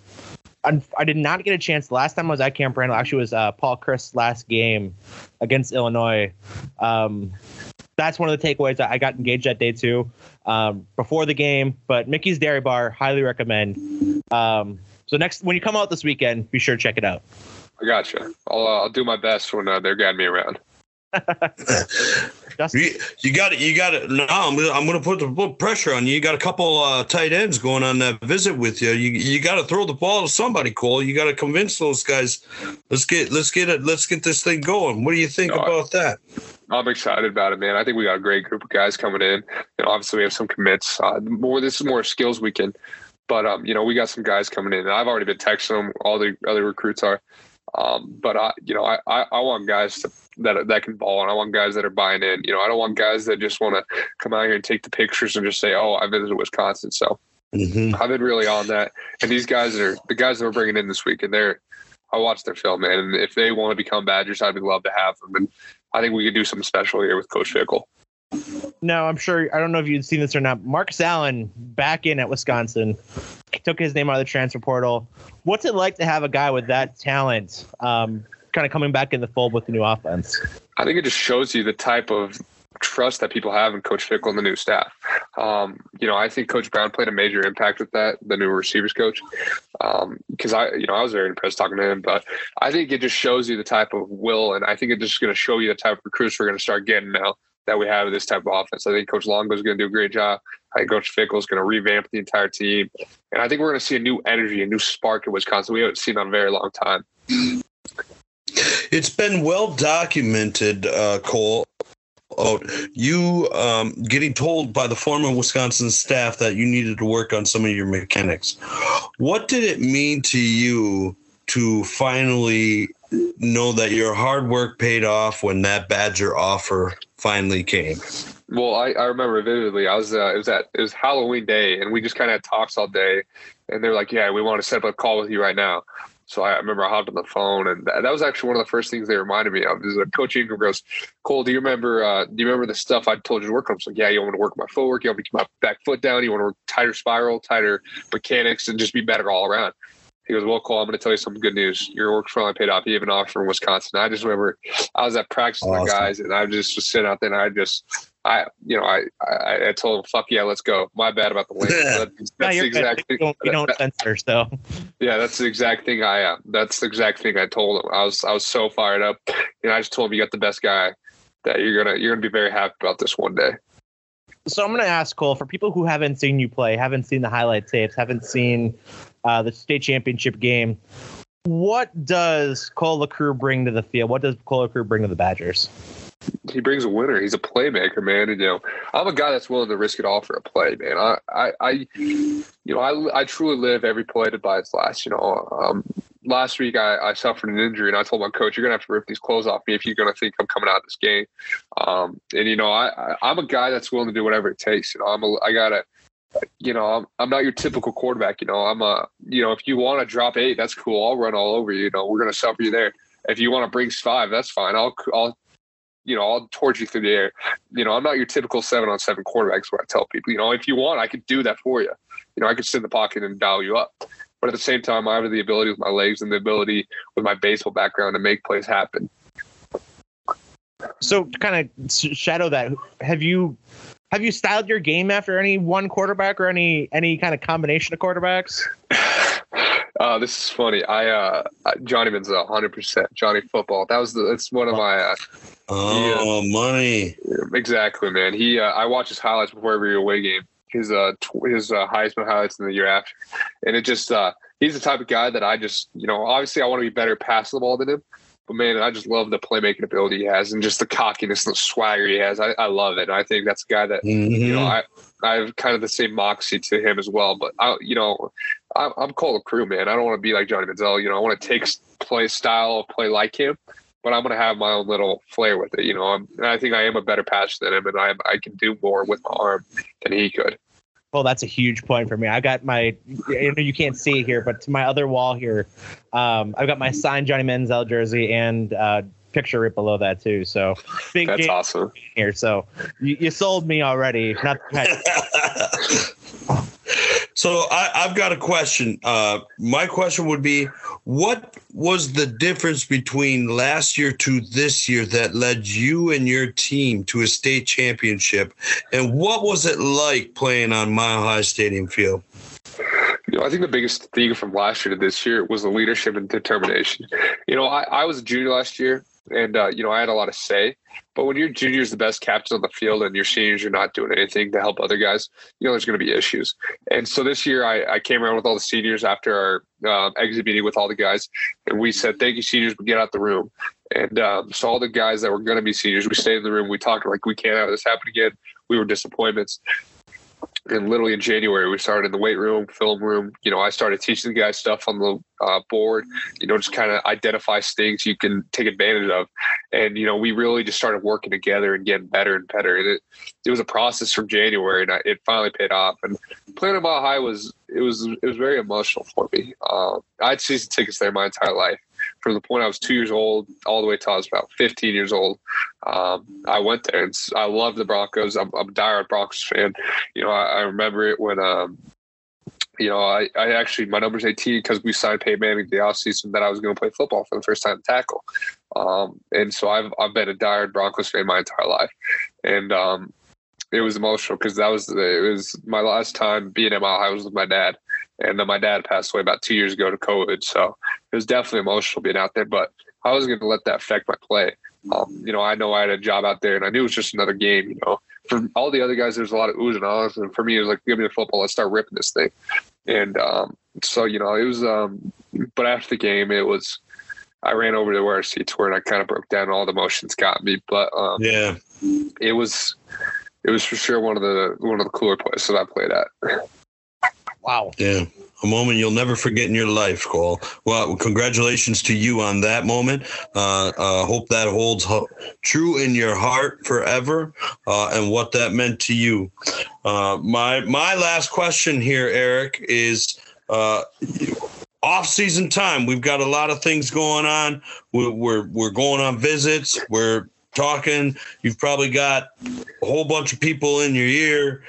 I, I did not get a chance. Last time I was at Camp Randall, actually, it was uh, Paul Chryst's last game against Illinois. Um, that's one of the takeaways. I got engaged that day too, um, before the game. But Mickey's Dairy Bar, highly recommend. Um, so next, when you come out this weekend, be sure to check it out. I gotcha. I'll uh, I'll do my best when uh, they're guiding me around. you, you got it. You got it. No, I'm I'm going to put the pressure on you. You got a couple uh, tight ends going on that visit with you. You you got to throw the ball to somebody, Cole. You got to convince those guys. Let's get let's get it. Let's get this thing going. What do you think no, about I, that? I'm excited about it, man. I think we got a great group of guys coming in, and obviously we have some commits. Uh, more this is more skills weekend, but um, you know, we got some guys coming in, and I've already been texting them. All the other recruits are. Um, but I, you know, I, I, I want guys to, that that can ball, and I want guys that are buying in. You know, I don't want guys that just want to come out here and take the pictures and just say, "Oh, I visited Wisconsin." So mm-hmm. I've been really on that. And these guys are the guys that we're bringing in this week, and they're I watched their film, man. And if they want to become Badgers, I'd love to have them. And I think we could do something special here with Coach Fickell. No, I'm sure. I don't know if you've seen this or not. Marcus Allen back in at Wisconsin, took his name out of the transfer portal. What's it like to have a guy with that talent um, kind of coming back in the fold with the new offense? I think it just shows you the type of trust that people have in Coach Fickell and the new staff. Um, you know, I think Coach Brown played a major impact with that, the new receivers coach, because um, I, you know, I was very impressed talking to him. But I think it just shows you the type of will, and I think it's just going to show you the type of recruits we're going to start getting now that we have this type of offense. I think Coach Longo is going to do a great job. I think Coach Fickell is going to revamp the entire team. And I think we're going to see a new energy, a new spark in Wisconsin we haven't seen in a very long time. It's been well documented, uh, Cole. Oh, you um, getting told by the former Wisconsin staff that you needed to work on some of your mechanics. What did it mean to you to finally know that your hard work paid off when that Badger offer finally came? Well, I, I remember vividly. I was uh, it was at it was Halloween day, and we just kind of had talks all day. And they're like, "Yeah, we want to set up a call with you right now." So I remember I hopped on the phone, and that, that was actually one of the first things they reminded me of. Is Coach Ingram goes, "Cole, do you remember? Uh, do you remember the stuff I told you to work on?" I was like, "Yeah, you want to work my footwork. You want me to keep my back foot down. You want to work tighter spiral, tighter mechanics, and just be better all around." He goes, "Well, Cole, I'm going to tell you some good news. Your work's finally paid off. You have an offer in Wisconsin." I just remember I was at practice with awesome. the guys, and I just was sitting out there, and I just, I, you know, I, I, I told him, "Fuck yeah, let's go." My bad about the lane. That, that's no, the exact thing. We don't that, censor, so. Yeah, that's the exact thing I am. Uh, that's the exact thing I told him. I was, I was so fired up, and I just told him, "You got the best guy. That you're gonna, you're gonna be very happy about this one day." So I'm going to ask Cole, for people who haven't seen you play, haven't seen the highlight tapes, haven't seen uh, the state championship game, what does Cole LaCrue bring to the field? What does Cole LaCrue bring to the Badgers? He brings a winner. He's a playmaker, man. And, you know, I'm a guy that's willing to risk it all for a play, man. I, I, I you know, I, I truly live every play to buy its last. You know, um, last week I, I suffered an injury, and I told my coach, "You're gonna have to rip these clothes off me if you're gonna think I'm coming out of this game." Um, and you know, I, I, I'm a guy that's willing to do whatever it takes. You know, I'm a, I gotta. You know, I'm I'm not your typical quarterback. You know, I'm a. You know, if you want to drop eight, that's cool. I'll run all over you. You know, we're gonna suffer you there. If you want to bring five, that's fine. I'll I'll. You know, I'll torch you through the air. You know, I'm not your typical seven on seven quarterback is what I tell people. You know, if you want, I could do that for you. You know, I could sit in the pocket and dial you up. But at the same time, I have the ability with my legs and the ability with my baseball background to make plays happen. So to kind of shadow that, have you have you styled your game after any one quarterback or any any kind of combination of quarterbacks? Uh, this is funny. I uh, Johnny Manziel, one hundred percent Johnny Football. That was the. That's one of my. Uh, oh, he, uh, money. Exactly, man. He. Uh, I watch his highlights before every away game. His uh, tw- his uh, Heisman highlights in the year after, and it just. Uh, he's the type of guy that I just. You know, obviously, I want to be better passing the ball than him, but man, I just love the playmaking ability he has and just the cockiness and the swagger he has. I, I love it. And I think that's a guy that mm-hmm. you know I. I have kind of the same moxie to him as well, but I, you know, I, I'm Cole LaCrue, man. I don't want to be like Johnny Manziel. You know, I want to take play style, play like him, but I'm going to have my own little flair with it. You know, I'm, and I think I am a better passer than him, and I I can do more with my arm than he could. Well, that's a huge point for me. I got my, you know, you can't see it here, but to my other wall here, um, I've got my signed Johnny Manziel jersey and uh, picture right below that too. So big that's awesome here. So you, you sold me already. Not so I, I've got a question. Uh, my question would be, what was the difference between last year to this year that led you and your team to a state championship? And what was it like playing on Mile High Stadium field? You know, I think the biggest thing from last year to this year was the leadership and determination. You know, I, I was a junior last year, and, uh, you know, I had a lot of say. But when your junior is the best captain on the field and your seniors are not doing anything to help other guys, you know, there's going to be issues. And so this year I, I came around with all the seniors after our um, exit meeting with all the guys, and we said, "Thank you, seniors, but get out the room." And um, so all the guys that were going to be seniors, we stayed in the room. We talked like, we can't have this happen again. We were disappointments. And literally in January, we started in the weight room, film room. You know, I started teaching the guys stuff on the uh, board, you know, just kind of identify things you can take advantage of. And, you know, we really just started working together and getting better and better. And it, it was a process from January, and I, it finally paid off. And playing at Mile High was, it was, it was very emotional for me. Uh, I had season tickets there my entire life. From the point I was two years old all the way till I was about fifteen years old, um, I went there, and I love the Broncos. I'm, I'm a diehard Broncos fan. You know, I, I remember it when, um, you know, I, I actually, my number's eighteen because we signed Peyton Manning the offseason that I was going to play football for the first time to tackle. Um, and so I've I've been a diehard Broncos fan my entire life, and um, it was emotional because that was the, it was my last time being at Mile High was with my dad. And then my dad passed away about two years ago to COVID. So it was definitely emotional being out there, but I wasn't going to let that affect my play. Um, you know, I know I had a job out there, and I knew it was just another game. You know, for all the other guys, there's a lot of oohs and ahs. And for me, it was like, give me the football. Let's start ripping this thing. And um, so, you know, it was, um, but after the game, it was, I ran over to where our seats were, and I kind of broke down. All the emotions got me, but um, yeah, it was, it was for sure one of the, one of the cooler places that I played at. Wow. Yeah. A moment you'll never forget in your life, Cole. Well, congratulations to you on that moment. Uh, uh, hope that holds ho- true in your heart forever uh, and what that meant to you. Uh, my my last question here, Eric, is uh, off-season time. We've got a lot of things going on. We're, we're we're going on visits. We're talking. You've probably got a whole bunch of people in your ear.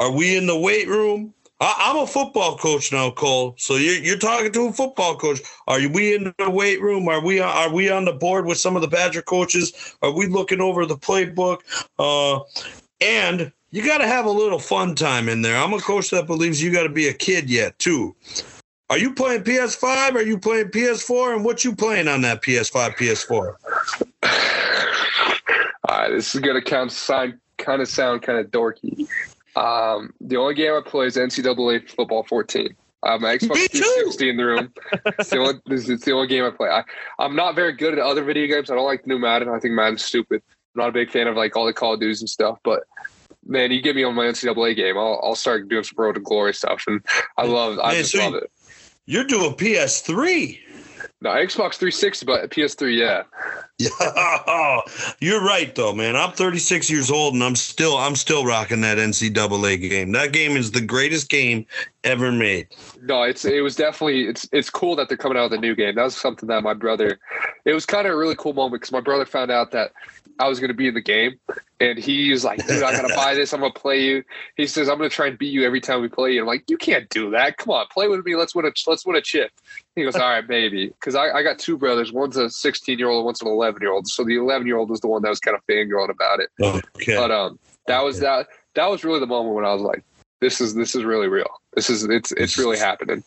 Are we in the weight room? I, I'm a football coach now, Cole. So you're you're talking to a football coach. Are we in the weight room? Are we are we on the board with some of the Badger coaches? Are we looking over the playbook? Uh, and you got to have a little fun time in there. I'm a coach that believes you got to be a kid yet too. Are you playing P S five? Are you playing P S four? And what you playing on that P S five, P S four? All right, this is going to sound kind of sound kind of dorky. Um, the only game I play is N C double A football fourteen. I have my Xbox three sixty in the room. It's the, only, it's the only game I play. I, I'm not very good at other video games. I don't like new Madden. I think Madden's stupid. I'm not a big fan of like all the Call of Duties and stuff, but man, you get me on my N C double A game, I'll, I'll start doing some Road to Glory stuff, and I love I man, just so love it. You're doing P S three. No, Xbox three sixty, but P S three, yeah. Yeah, you're right though, man. I'm thirty-six years old, and I'm still I'm still rocking that N C double A game. That game is the greatest game ever made. No, it's it was definitely it's it's cool that they're coming out with a new game. That was something that my brother. It was kind of a really cool moment because my brother found out that I was going to be in the game, and he was like, dude, I got to buy this. I'm going to play you. He says, I'm going to try and beat you every time we play you. I'm like, you can't do that. Come on, play with me. Let's win a, let's win a chip. He goes, all right, baby. Because I, I got two brothers. One's a sixteen-year-old, one's an eleven-year-old. So the eleven-year-old was the one that was kind of fangirling about it. Okay. But um, that was okay. that. That was really the moment when I was like, this is this is really real. This is it's it's really happening.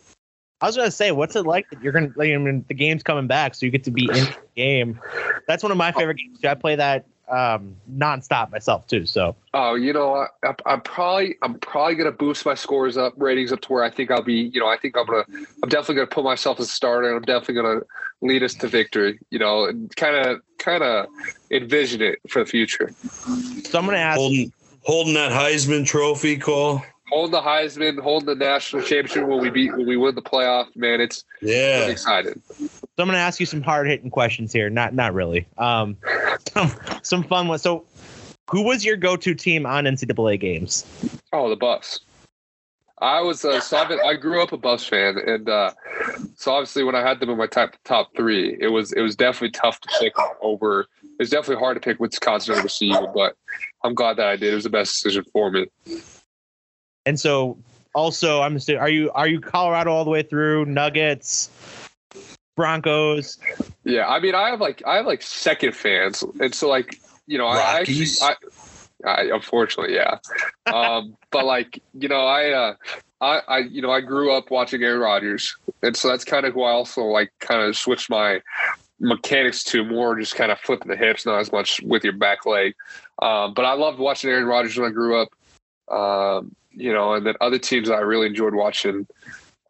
I was gonna say, what's it like that you're gonna? I mean, the game's coming back, so you get to be in the game. That's one of my favorite games too. I play that um, nonstop myself too. So, oh, you know, I, I'm probably I'm probably gonna boost my scores up, ratings up to where I think I'll be. You know, I think I'm gonna I'm definitely gonna put myself as a starter, and I'm definitely gonna lead us to victory. You know, and kind of kind of envision it for the future. So I'm gonna ask, holding, holding that Heisman Trophy, Cole. Holding the Heisman, holding the national championship when we beat when we win the playoff, man, it's yeah, I'm excited. So I'm gonna ask you some hard hitting questions here. Not not really. Um, some, some fun ones. So, who was your go to team on N C double A games? Oh, the Buffs. I was uh, so I've been, I grew up a Buffs fan, and uh, so obviously when I had them in my top top three, it was it was definitely tough to pick over. It's definitely hard to pick Wisconsin over C U, but I'm glad that I did. It was the best decision for me. And so, also, I'm assuming, are you are you Colorado all the way through? Nuggets, Broncos. Yeah, I mean, I have like I have like second fans, and so like you know, I, I, I, I unfortunately, yeah. Um, but like you know, I, uh, I, I, you know, I grew up watching Aaron Rodgers, and so that's kind of who I also like kind of switched my mechanics to more, just kind of flipping the hips, not as much with your back leg. Um, but I loved watching Aaron Rodgers when I grew up. Um, You know, and then other teams that I really enjoyed watching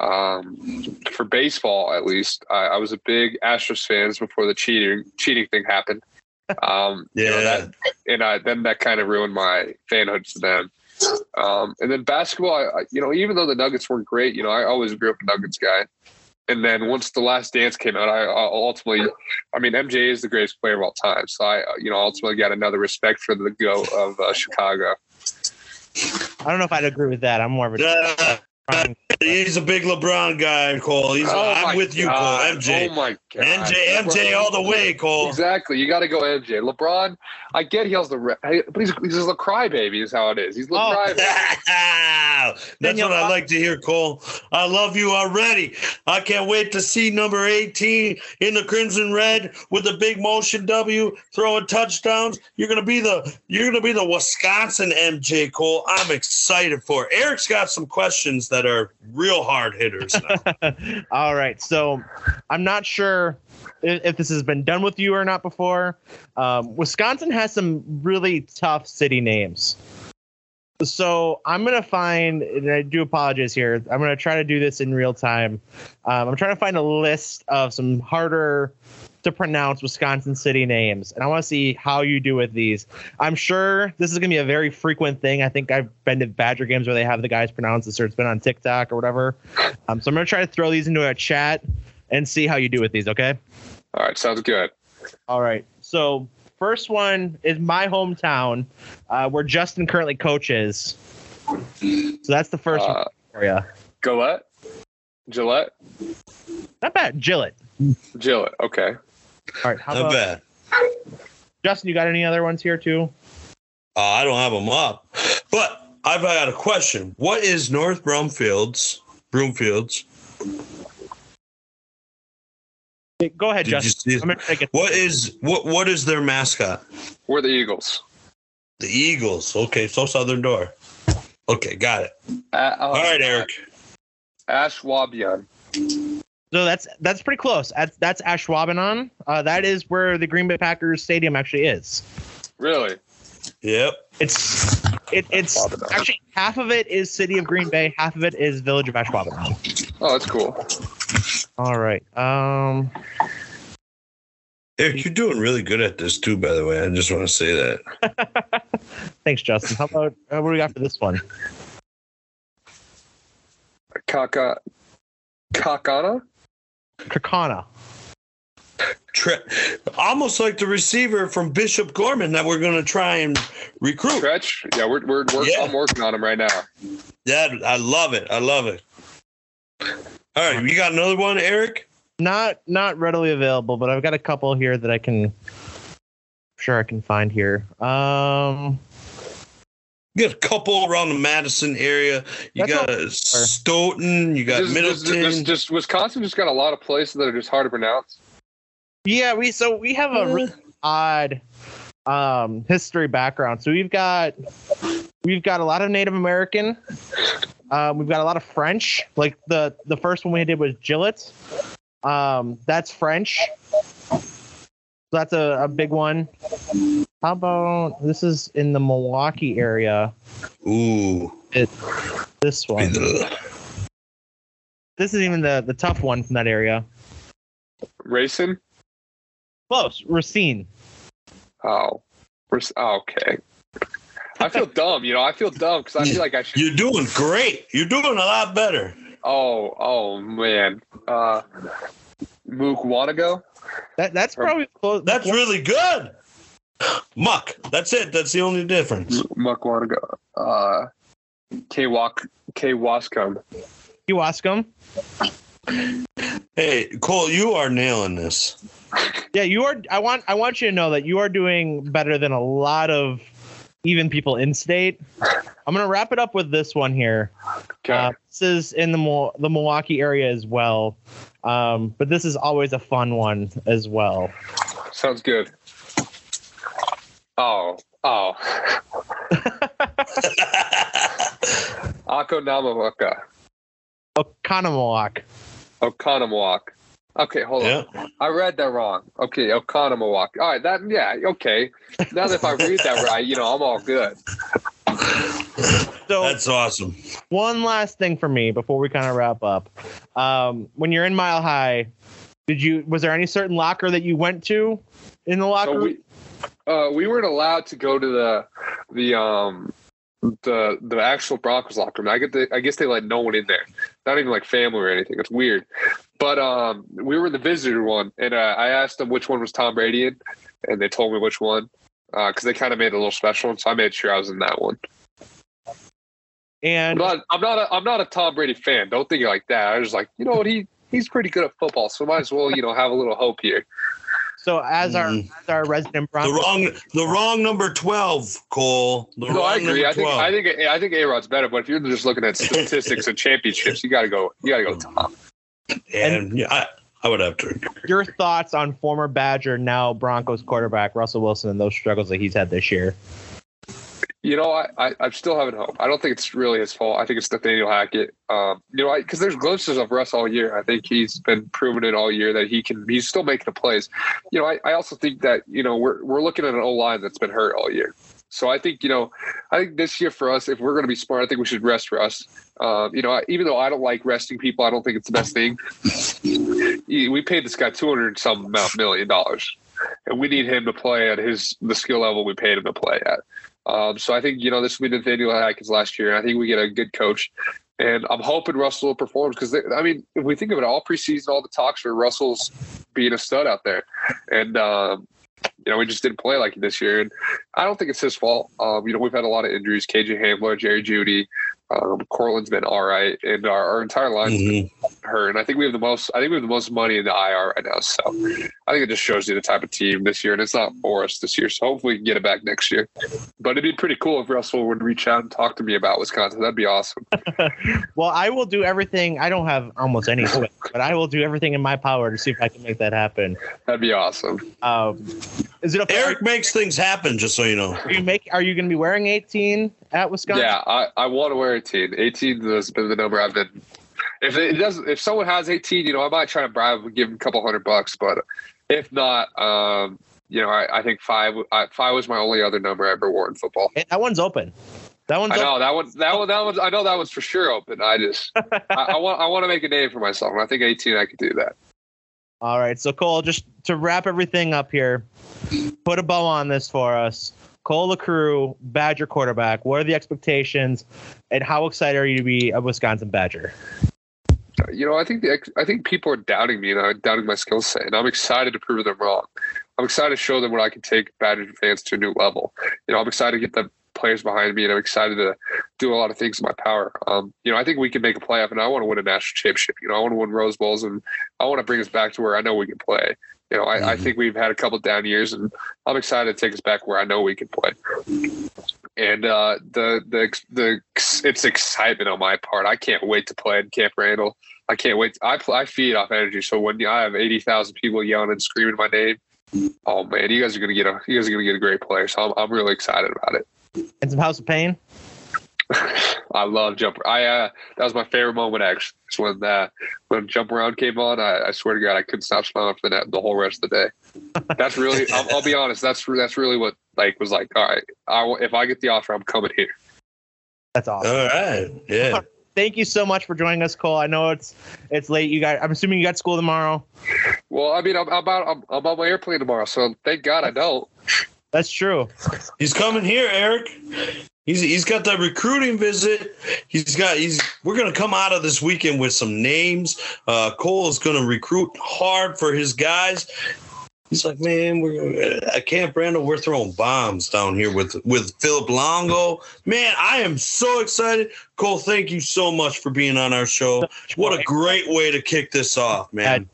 um, for baseball, at least. I, I was a big Astros fan before the cheating cheating thing happened. Um, yeah, you know, that, and I, then that kind of ruined my fanhood to them. Um, and then basketball, I, you know, even though the Nuggets weren't great, you know, I always grew up a Nuggets guy. And then once The Last Dance came out, I, I ultimately, I mean, M J is the greatest player of all time. So I, you know, ultimately got another respect for the GOAT of uh, Chicago. I don't know if I'd agree with that. I'm more of a uh, LeBron. He's a big LeBron guy, Cole. He's, oh I'm with you, God. Cole. M J. Oh my God. M J, M J, all the way, Cole. Exactly. You got to go M J. LeBron. I get he has the, re- but he's he's a crybaby is how it is. He's a oh. crybaby. That's then what I like to hear, Cole. I love you already. I can't wait to see number eighteen in the crimson red with a big motion W throwing touchdowns. You're gonna be the you're gonna be the Wisconsin M J, Cole. I'm excited for it. Eric's got some questions that are real hard hitters now. All right. So I'm not sure if, if this has been done with you or not before. Um, Wisconsin has some really tough city names. So I'm going to find, and I do apologize here, I'm going to try to do this in real time. Um, I'm trying to find a list of some harder to pronounce Wisconsin city names, and I want to see how you do with these. I'm sure this is going to be a very frequent thing. I think I've been to Badger games where they have the guys pronounce this, or it's been on TikTok or whatever. Um, so I'm going to try to throw these into a chat and see how you do with these, okay? All right, sounds good. All right, so first one is my hometown, uh, where Justin currently coaches. So that's the first uh, one for you. Gillett? Gillett? Not bad. Gillett. Gillett. Okay. All right. How Not about bad. Justin, you got any other ones here too? Uh, I don't have them up, but I've got a question. What is North Broomfield's Broomfield's? Go ahead, Did Justin. What is what? What is their mascot? We're the Eagles. The Eagles. Okay, so Southern Door. Okay, got it. Uh, All right, Eric. Ashwaubenon. So that's that's pretty close. That's that's Ashwaubenon. Uh, that is where the Green Bay Packers stadium actually is. Really? Yep. It's it, it's actually half of it is city of Green Bay, half of it is village of Ashwaubenon. Oh, that's cool. All right. Um, Eric, you're doing really good at this, too, by the way. I just want to say that. Thanks, Justin. How about uh, what do we got for this one? Kaka. Kakana? Kakana. Tre- Almost like the receiver from Bishop Gorman that we're going to try and recruit. Stretch? Yeah, we're, we're, we're yeah. I'm working on him right now. Yeah, I love it. I love it. All right, you got another one, Eric? Not not readily available, but I've got a couple here that I can, I'm sure I can find here. Um, you got a couple around the Madison area. You got a Stoughton. You got just, Middleton. Just, just, just Wisconsin just got a lot of places that are just hard to pronounce. Yeah, we so we have a really odd um, history background. So we've got we've got a lot of Native American. Um, we've got a lot of French. Like the, the first one we did was Gillett. Um, that's French. So that's a, a big one. How about this is in the Milwaukee area? Ooh, it, this one. This is even the, the tough one from that area. Racine? Close. Racine. Oh. Oh, okay. I feel dumb, you know. I feel dumb because I feel like I should. You're doing great. You're doing a lot better. Oh, oh man. Uh, Mukwanago. That that's probably close. That's Mukwanago. Really good. Muck. That's it. That's the only difference. Mukwanago. Uh, Kwaskum. Kwaskum. Hey, Cole, you are nailing this. Yeah, you are. I want. I want you to know that you are doing better than a lot of. Even people in state. I'm going to wrap it up with this one here. Okay. Uh, this is in the Mo- the Milwaukee area as well. Um, but this is always a fun one as well. Sounds good. Oh, oh. Oconomowoc. Oconomowoc. Oconomowoc. Okay, hold yeah. on. I read that wrong. Okay, Oconomowoc. All right, that yeah, okay. Now that if I read that right, you know, I'm all good. So that's awesome. One last thing for me before we kind of wrap up. Um, when you're in Mile High, did you was there any certain locker that you went to in the locker room? So we, uh, we weren't allowed to go to the the um the the actual Broncos locker room. I get the, I guess they let no one in there. Not even like family or anything. It's weird. But um, we were in the visitor one, and uh, I asked them which one was Tom Brady in, and they told me which one because uh, they kind of made it a little special, so I made sure I was in that one. And I'm not, I'm not, a, I'm not a Tom Brady fan. Don't think like that. I was just like, you know what, he he's pretty good at football, so might as well, you know, have a little hope here. So as our mm. as our resident Bronco, the wrong the wrong number twelve, Cole. The no, I agree. I think I think I think A-Rod's better, but if you're just looking at statistics and championships, you gotta go. You gotta go Tom. And, and yeah, I, I would have to. Your thoughts on former Badger, now Broncos quarterback Russell Wilson and those struggles that he's had this year? You know, I, I, I'm still having hope. I don't think it's really his fault. I think it's Nathaniel Hackett. Um, you know, because there's glimpses of Russ all year. I think he's been proving it all year that he can. He's still making the plays. You know, I, I also think that you know we're we're looking at an O-line that's been hurt all year. So I think, you know, I think this year for us, if we're going to be smart, I think we should rest Russ. Um, you know, I, even though I don't like resting people, I don't think it's the best thing. We paid this guy two hundred and some million dollars, and we need him to play at his the skill level we paid him to play at. Um, so I think, you know, this will be Nathaniel Hackett last year, and I think we get a good coach. And I'm hoping Russell performs because, I mean, if we think of it, all preseason, all the talks for Russell's being a stud out there. And, um, you know, we just didn't play like it this year. And I don't think it's his fault. Um, you know, we've had a lot of injuries. K J Hamler, Jerry Jeudy, um, Cortland's been all right. And our, our entire line's mm-hmm. been her. And I think we have the most, I think we have the most money in the I R right now. So I think it just shows you the type of team this year, and it's not for us this year. So hopefully we can get it back next year, but it'd be pretty cool if Russell would reach out and talk to me about Wisconsin. That'd be awesome. Well, I will do everything. I don't have almost any, switch, but I will do everything in my power to see if I can make that happen. That'd be awesome. Um, is it okay? Eric makes things happen, just so you know. Are you make, are you going to be wearing eighteen at Wisconsin? Yeah, I, I want to wear eighteen. eighteen has been the number I've been. If it doesn't, if someone has eighteen, you know, I might try to bribe and give them a couple hundred bucks. But if not, um, you know, I, I think five. I, five was my only other number I ever wore in football. That one's open. That one's. I know open. that one. That one. That one's. I know that one's for sure open. I just. I, I want. I want to make a name for myself, and I think eighteen, I could do that. All right, so Cole, just to wrap everything up here, put a bow on this for us. Cole LaCrue, Badger quarterback. What are the expectations, and how excited are you to be a Wisconsin Badger? You know, I think the I think people are doubting me, and I'm doubting my skill set, and I'm excited to prove them wrong. I'm excited to show them what I can take Badger fans to a new level. You know, I'm excited to get the players behind me, and I'm excited to do a lot of things in my power. Um, you know, I think we can make a playoff, and I want to win a national championship. You know, I want to win Rose Bowls, and I want to bring us back to where I know we can play. You know, I, mm-hmm. I think we've had a couple down years, and I'm excited to take us back where I know we can play. And uh, the the the it's excitement on my part. I can't wait to play in Camp Randall. I can't wait. To, I play, I feed off energy. So when I have eighty thousand people yelling and screaming my name, oh man, you guys are gonna get a you guys are gonna get a great player. So I'm I'm really excited about it. And some House of Pain. I love Jump. I uh, that was my favorite moment actually. It's when uh, when Jump Around came on. I, I swear to God, I couldn't stop smiling for the the whole rest of the day. That's really. I'll, I'll be honest. That's that's really what like was like. All right, I if I get the offer, I'm coming here. That's awesome. All right. Yeah. Thank you so much for joining us, Cole. I know it's it's late. You got. I'm assuming you got school tomorrow. Well, I mean, I'm I'm, out, I'm, I'm on my airplane tomorrow, so thank God I don't. That's true. He's coming here, Eric. He's he's got that recruiting visit. He's got he's we're gonna come out of this weekend with some names. Uh, Cole is gonna recruit hard for his guys. He's like, man, we're at Camp Randall. We're throwing bombs down here with with Philip Longo. Man, I am so excited. Cole, thank you so much for being on our show. What a great way to kick this off, man.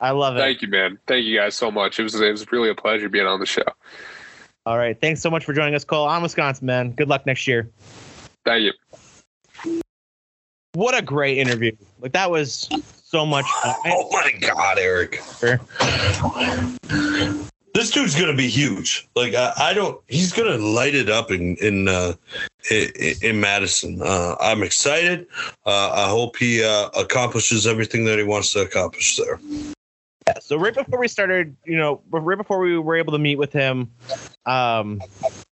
I love it. Thank you, man. Thank you guys so much. It was it was really a pleasure being on the show. All right. Thanks so much for joining us, Cole. I'm Wisconsin, man. Good luck next year. Thank you. What a great interview. Like, that was so much fun. Oh, my God, Eric. Sure. This dude's going to be huge. Like, I, I don't – he's going to light it up in in uh, in, in Madison. Uh, I'm excited. Uh, I hope he uh, accomplishes everything that he wants to accomplish there. Yeah, so right before we started, you know, right before we were able to meet with him, um,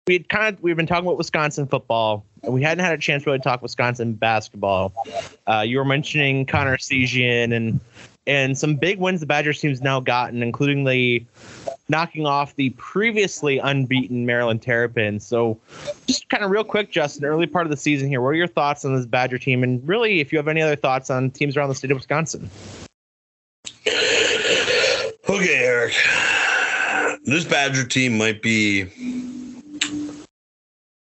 we'd kind of we've been talking about Wisconsin football, and we hadn't had a chance really to talk Wisconsin basketball. Uh, you were mentioning Connor Essegian and and some big wins the Badgers team's now gotten, including the knocking off the previously unbeaten Maryland Terrapins. So, just kind of real quick, Justin, early part of the season here, what are your thoughts on this Badger team, and really, if you have any other thoughts on teams around the state of Wisconsin? Okay, Eric, this Badger team might be,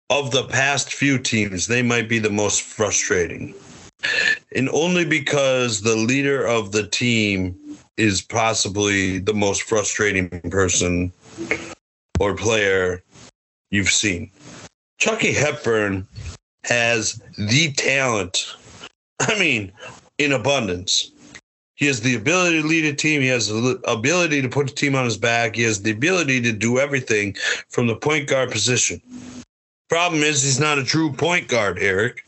of the past few teams, they might be the most frustrating. And only because the leader of the team is possibly the most frustrating person or player you've seen. Chucky Hepburn has the talent, I mean, in abundance. He has the ability to lead a team. He has the ability to put the team on his back. He has the ability to do everything from the point guard position. Problem is, he's not a true point guard, Eric.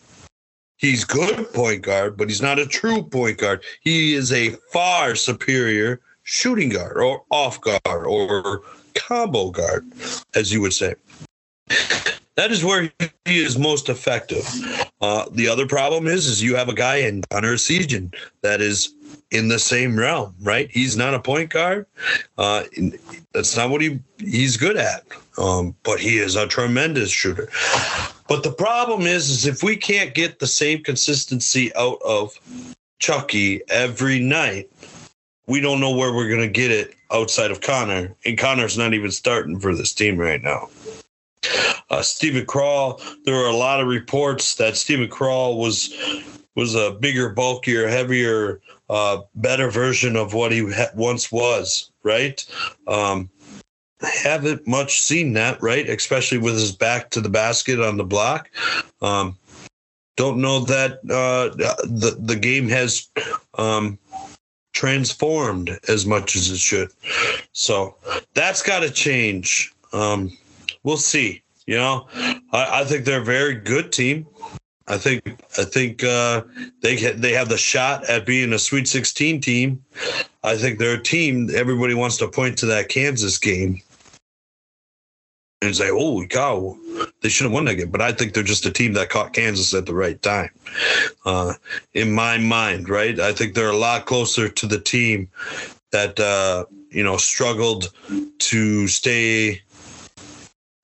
He's good point guard, but he's not a true point guard. He is a far superior shooting guard or off guard or combo guard, as you would say. That is where he is most effective. Uh, the other problem is, is you have a guy in Connor Essegian that is in the same realm, right? He's not a point guard. Uh, that's not what he he's good at. Um, but he is a tremendous shooter. But the problem is, is if we can't get the same consistency out of Chucky every night, we don't know where we're going to get it outside of Connor. And Connor's not even starting for this team right now. Uh, Stephen Crowell, there were a lot of reports that Stephen Crowell was was a bigger, bulkier, heavier, uh, better version of what he ha- once was, right? Um, haven't much seen that, right? Especially with his back to the basket on the block. Um, don't know that uh, the, the game has um, transformed as much as it should. So that's got to change. Um, we'll see. You know, I, I think they're a very good team. I think I think uh, they they have the shot at being a Sweet sixteen team. I think they're a team. Everybody wants to point to that Kansas game and say, "Holy cow, they should have won that game." But I think they're just a team that caught Kansas at the right time. Uh, in my mind, right? I think they're a lot closer to the team that uh, you know struggled to stay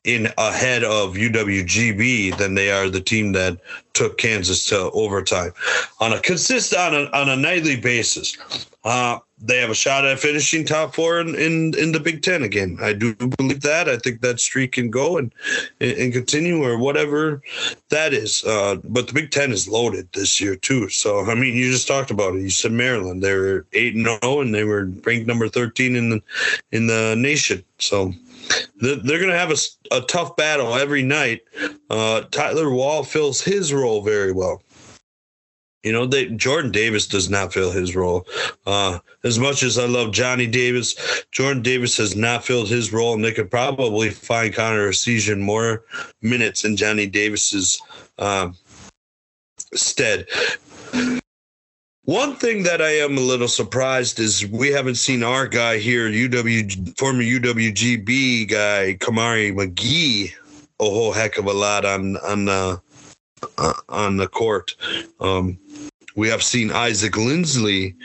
in ahead of U W G B than they are the team that took Kansas to overtime on a consist on a, on a nightly basis. Uh, they have a shot at finishing top four in, in, in the Big Ten again. I do believe that. I think that streak can go and, and continue or whatever that is. Uh, but the Big Ten is loaded this year too. So, I mean, you just talked about it. You said Maryland, they were eight and zero and they were ranked number thirteen in the, in the nation. So, they're going to have a, a tough battle every night. Uh, Tyler Wall fills his role very well. You know, they, Jordan Davis does not fill his role. Uh, as much as I love Johnny Davis, Jordan Davis has not filled his role, and they could probably find Connor Essegian more minutes in Johnny Davis's um, stead. One thing that I am a little surprised is we haven't seen our guy here, U W former U W G B guy Kamari McGee, a whole heck of a lot on on the uh, on the court. Um, we have seen Isaac Lindsley,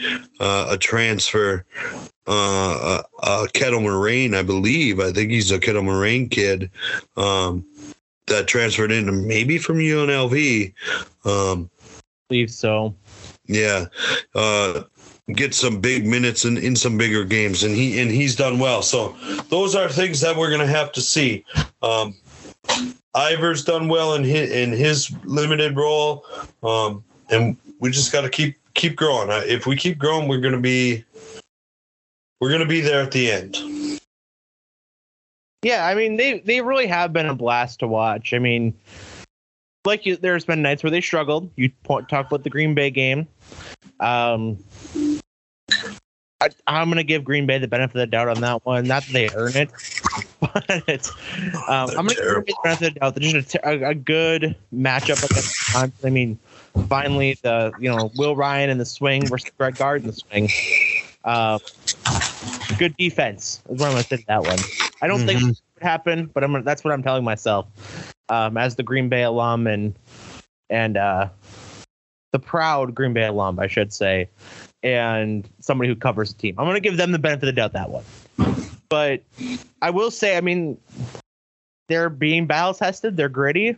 uh, a transfer, uh, a, a Kettle Moraine, I believe. I think he's a Kettle Moraine kid um, that transferred in, maybe from U N L V. Um, I believe so. Yeah, uh, get some big minutes in, in some bigger games, and he and he's done well. So those are things that we're going to have to see. Um, Ivor's done well in his, in his limited role, um, and we just got to keep keep growing. If we keep growing, we're going to be we're going to be there at the end. Yeah, I mean they they really have been a blast to watch. I mean. Like you, there's been nights where they struggled. You talked about the Green Bay game. Um, I, I'm going to give Green Bay the benefit of the doubt on that one. Not that they earn it, but um, I'm going to give Green Bay the benefit of the doubt. They're just a, a, a good matchup against the Giants. I mean, finally, the you know Will Ryan in the swing versus Greg Gard in the swing. Uh, good defense is where I'm going to sit that one. I don't mm-hmm. think it would happen, but I'm, that's what I'm telling myself. Um, as the Green Bay alum and and uh, the proud Green Bay alum, I should say, and somebody who covers the team. I'm going to give them the benefit of the doubt that one. But I will say, I mean, they're being battle tested. They're gritty.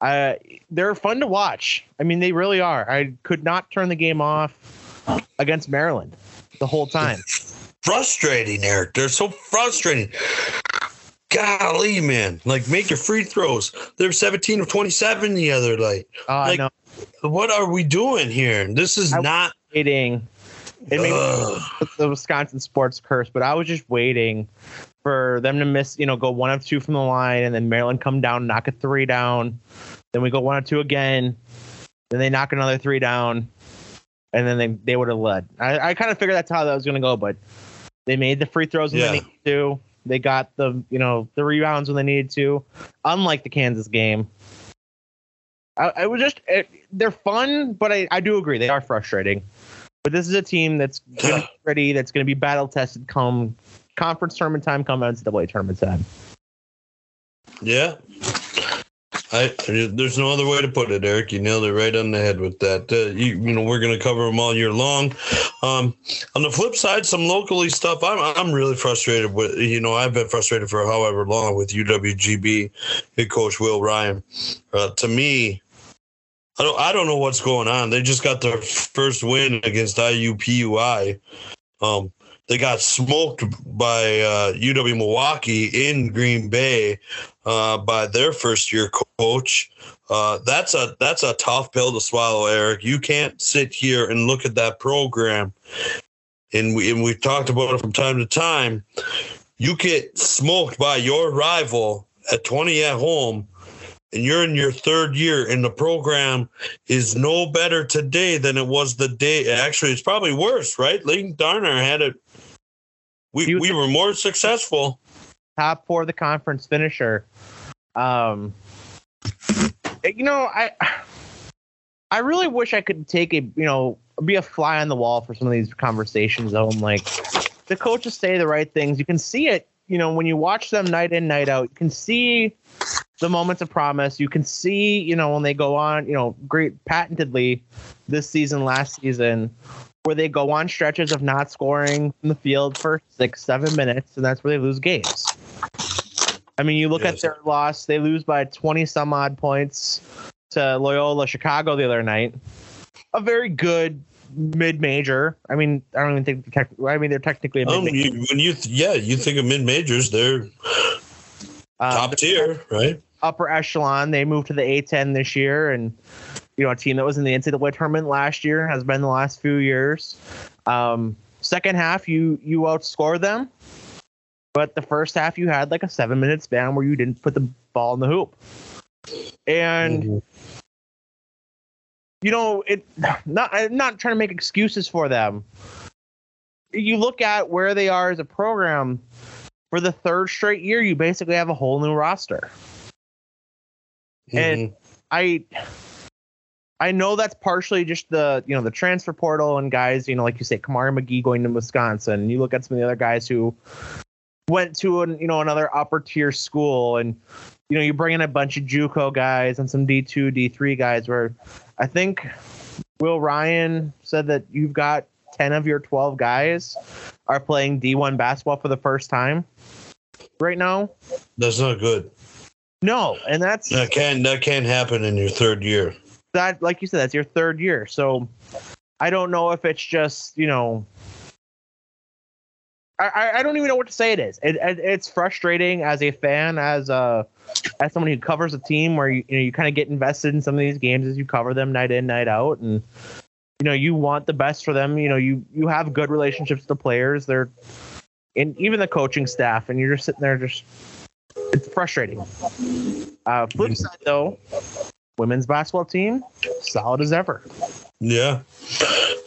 Uh, they're fun to watch. I mean, they really are. I could not turn the game off against Maryland the whole time. Frustrating, Eric. They're so frustrating. Golly, man! Like, make your free throws. They were seventeen of twenty-seven the other night. Uh, like, no. What are we doing here? This is I not waiting. It made me the Wisconsin sports curse, but I was just waiting for them to miss. You know, go one of two from the line, and then Maryland come down, knock a three down. Then we go one of two again. Then they knock another three down, and then they they would have led. I, I kind of figured that's how that was going to go, but they made the free throws when yeah. they needed to. They got the you know the rebounds when they needed to, unlike the Kansas game. I, I was just it, they're fun, but I, I do agree they are frustrating. But this is a team that's gonna be ready, that's going to be battle tested come conference tournament time, come N C double A tournament time. Yeah, I, I there's no other way to put it, Eric. You nailed it right on the head with that. Uh, you, you know we're going to cover them all year long. Um, on the flip side, some locally stuff. I'm I'm really frustrated with. You know, I've been frustrated for however long with U W G B head coach Will Ryan. Uh, to me, I don't I don't know what's going on. They just got their first win against I U P U I. Um, they got smoked by uh, U W Milwaukee in Green Bay uh, by their first year coach. Uh, that's a that's a tough pill to swallow, Eric. You can't sit here and look at that program, and we and we've talked about it from time to time. You get smoked by your rival at twenty at home, and you're in your third year, and the program is no better today than it was the day. Actually, it's probably worse, right? Leighton Darner had it. We we were more successful. Top four of the conference finisher. Um. You know, I I really wish I could take a, you know, be a fly on the wall for some of these conversations. Though I'm like, the coaches say the right things. You can see it, you know, when you watch them night in, night out. You can see the moments of promise. You can see, you know, when they go on, you know, great patentedly this season, last season, where they go on stretches of not scoring from the field for six, seven minutes, and that's where they lose games. I mean, you look yes. at their loss, they lose by twenty some odd points to Loyola Chicago the other night. A very good mid-major. I mean, I don't even think the tech, I mean, they're technically a mid-major. Um, you, when you th- yeah, you think of mid-majors, they're uh, top tier, right? Upper echelon. They moved to the A ten this year, and you know, a team that was in the N C double A tournament last year has been the last few years. Um, second half, you you outscore them. But the first half, you had like a seven-minute span where you didn't put the ball in the hoop. And, mm-hmm. you know, it. Not, I'm not trying to make excuses for them. You look at where they are as a program. For the third straight year, you basically have a whole new roster. Mm-hmm. And I... I know that's partially just the, you know, the transfer portal and guys, you know, like you say, Kamari McGee going to Wisconsin. You look at some of the other guys who went to an, you know, another upper tier school, and, you know, you bring in a bunch of JUCO guys and some D two, D three guys where I think Will Ryan said that you've got ten of your twelve guys are playing D one basketball for the first time right now. That's not good. No. And that's that can that can't happen in your third year. That, like you said, that's your third year. So I don't know if it's just, you know, I, I don't even know what to say it is. It, it it's frustrating as a fan, as a as someone who covers a team where you, you know, you kind of get invested in some of these games as you cover them night in, night out, and you know you want the best for them. You know, you you have good relationships with the players, they're and even the coaching staff, and you're just sitting there, just it's frustrating. Uh, flip side though. Women's basketball team, solid as ever. Yeah,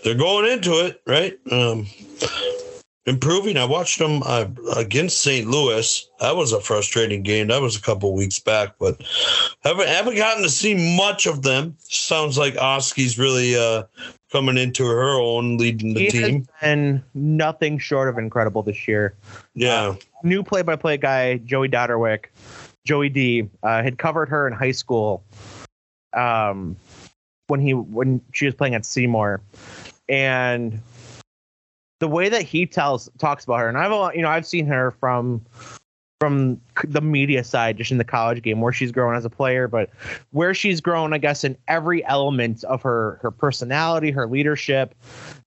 they're going into it, right? Um, improving. I watched them uh, against Saint Louis. That was a frustrating game. That was a couple weeks back, but haven't haven't gotten to see much of them. Sounds like Oski's really uh, coming into her own, leading the team. And nothing short of incredible this year. Yeah. Uh, new play-by-play guy, Joey Dodderwick, Joey D, uh, had covered her in high school. Um, when he when she was playing at Seymour, and the way that he tells talks about her, and I've you know I've seen her from from the media side, just in the college game where she's grown as a player, but where she's grown, I guess, in every element of her her personality, her leadership,